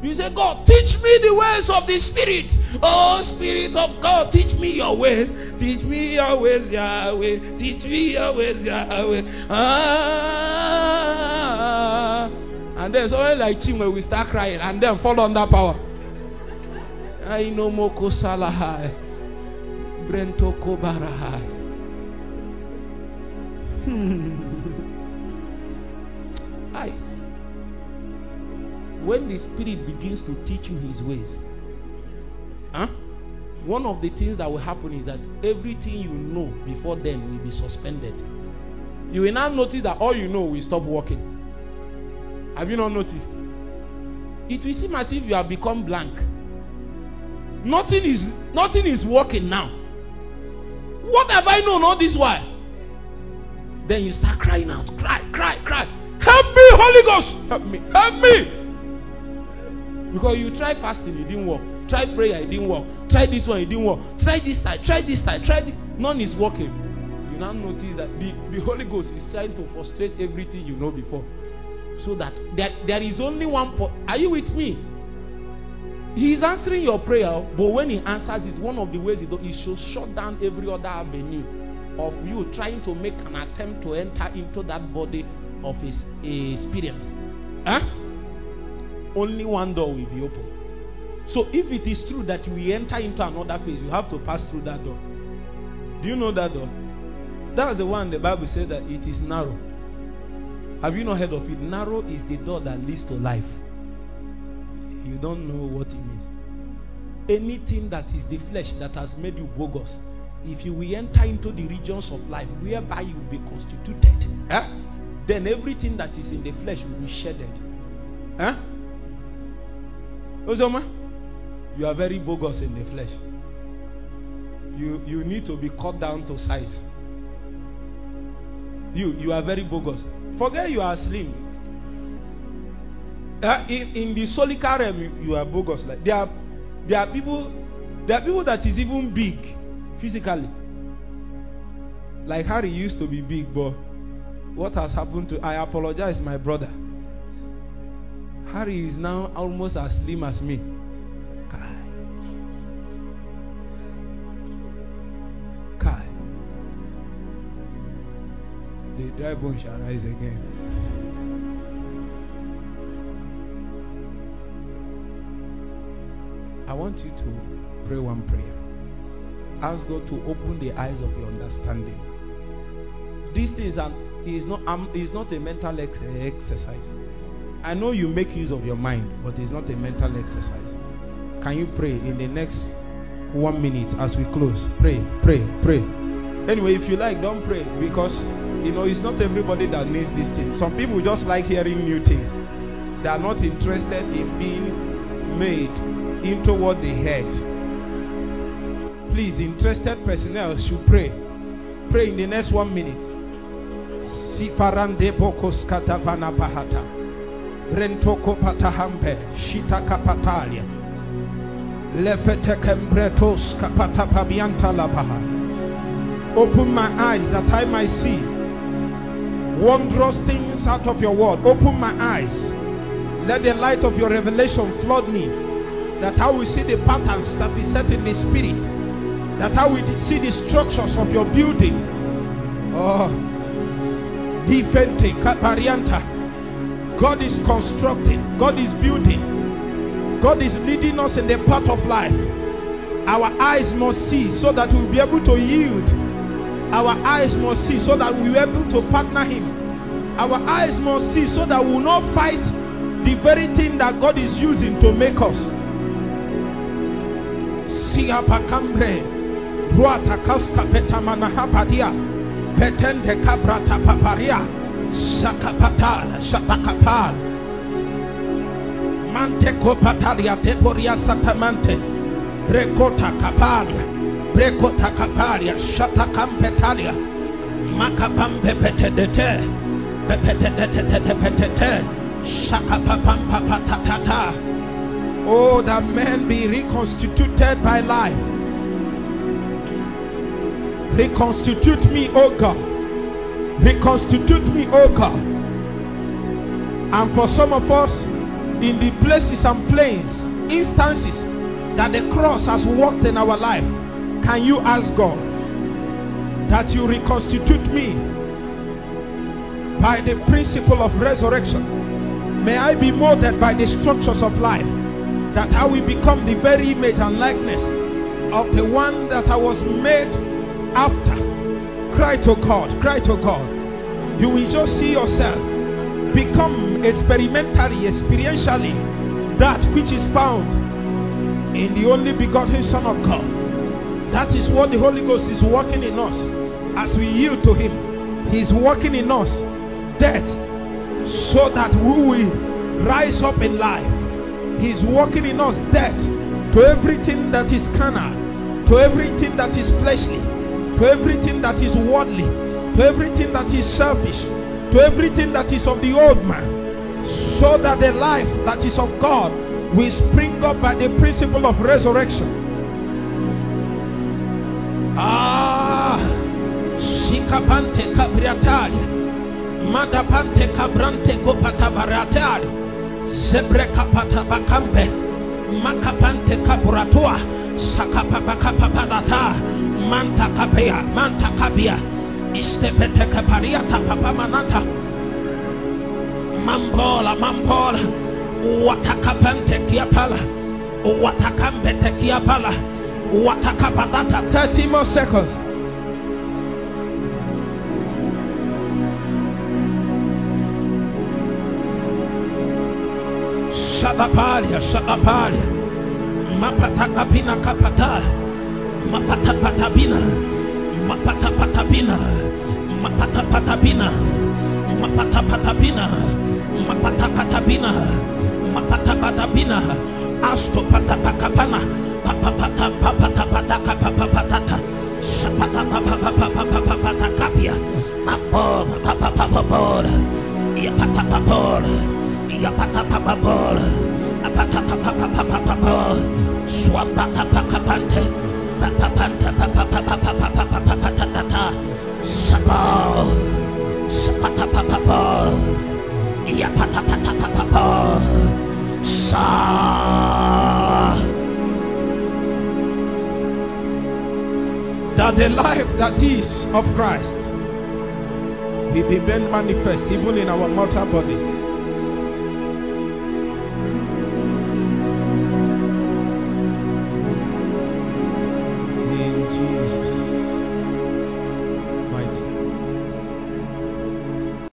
You say, God, teach me the ways of the Spirit. Oh, Spirit of God, teach me your ways. Teach me your ways, Yahweh. Teach me your ways, Yahweh. Ah. And then someone like Chimwe will start crying and then fall under power. I no more salahai, Brento Kobarahai. When the Spirit begins to teach you His ways, one of the things that will happen is that everything you know before then will be suspended. You will now notice that all you know will stop working. Have you not noticed? it will seem as if you have become blank. Nothing is working now. What have I known all this while? Then you start crying out. Cry. Help me, Holy Ghost. Help me. Because you try fasting, it didn't work. Try prayer, it didn't work. Try this one, it didn't work. Try this time. None is working. You now notice that the Holy Ghost is trying to frustrate everything you know before. So that there is only one point. Are you with me? He is answering your prayer, but when he answers it, one of the ways he should shut down every other avenue of you trying to make an attempt to enter into that body of his experience. Huh? Only one door will be open. So if it is true that we enter into another phase, you have to pass through that door. Do you know that door? That is the one the Bible says that it is narrow. Have you not heard of it? Narrow is the door that leads to life. You don't know what it means. Anything that is the flesh that has made you bogus, if you will enter into the regions of life whereby you will be constituted, then everything that is in the flesh will be shedded. Ozoma, you are very bogus in the flesh. You need to be cut down to size. You are very bogus. Forget you are slim. In the solical realm, you are bogus. Like there are people that is even big physically. Like Harry used to be big, but what has happened to? I apologize, my brother. Harry is now almost as slim as me. Kai. The dry bone shall rise again. I want you to pray one prayer. Ask God to open the eyes of your understanding. This thing is not a mental exercise. I know you make use of your mind, but it's not a mental exercise. Can you pray in the next 1 minute as we close? Pray. Anyway, if you like, don't pray, because you know it's not everybody that needs this thing. Some people just like hearing new things. They are not interested in being made into what they heard. Please, interested personnel should pray. Pray in the next 1 minute. Siparande bokos katavana pahata. Rentoko patahampe. Shitaka patalia. Lefetekembretos kapatapabianta labaha. Open my eyes that I might see wondrous things out of your word. Open my eyes. Let the light of your revelation flood me, that I will see the patterns that is set in the spirit, that I will see the structures of your building. Oh, God is constructing, God is building, God is leading us in the path of life. Our eyes must see so that we'll be able to yield. Our eyes must see so that we'll be able to partner him. Our eyes must see so that we'll not fight the very thing that God is using to make us. Oh, that man be reconstituted by life. Reconstitute me, O God. Reconstitute me, O God. And for some of us, in the places and plains, instances that the cross has worked in our life, can you ask God that you reconstitute me by the principle of resurrection? May I be molded by the structures of life, that I will become the very image and likeness of the one that I was made after. Cry to God. You will just see yourself become experimentally, experientially that which is found in the only begotten Son of God. That is what the Holy Ghost is working in us as we yield to him. He is working in us death so that we will rise up in life. He's working in us death to everything that is carnal, to everything that is fleshly, to everything that is worldly, to everything that is selfish, to everything that is of the old man, so that the life that is of God will spring up by the principle of resurrection. Shikapante Capriatari Madapante Cabrante Copatabaratari Sebrecapatabakampe Macapante Capuratua Sacapapacapata Manta Capia Manta Capia Istepete Capariata Papamanata Mambola Mambola Watacapante Kiapala Watacambete Kiapala Watacapatata. 30 more seconds. Shadapalia, Shadapalia, Mapatakapina Kapata, Mapatapatabina, Mapatapatabina, Mapatapatabina, Mapatapatabina, Mapatapatabina, Mapatapatabina, Asto Patapakapana, Papatapatapatapatapatata, Shapatapapapapatapia, Apor, Papapapapor, Yapatapapor. Yapatapapapapor, apatapapapapapapapor, swapatapakapante, papapantapapapapapapapapapapatata, sapor, sapatapapapor, yapatapapapapor, sa. That the life that is of Christ will be made manifest even in our mortal bodies.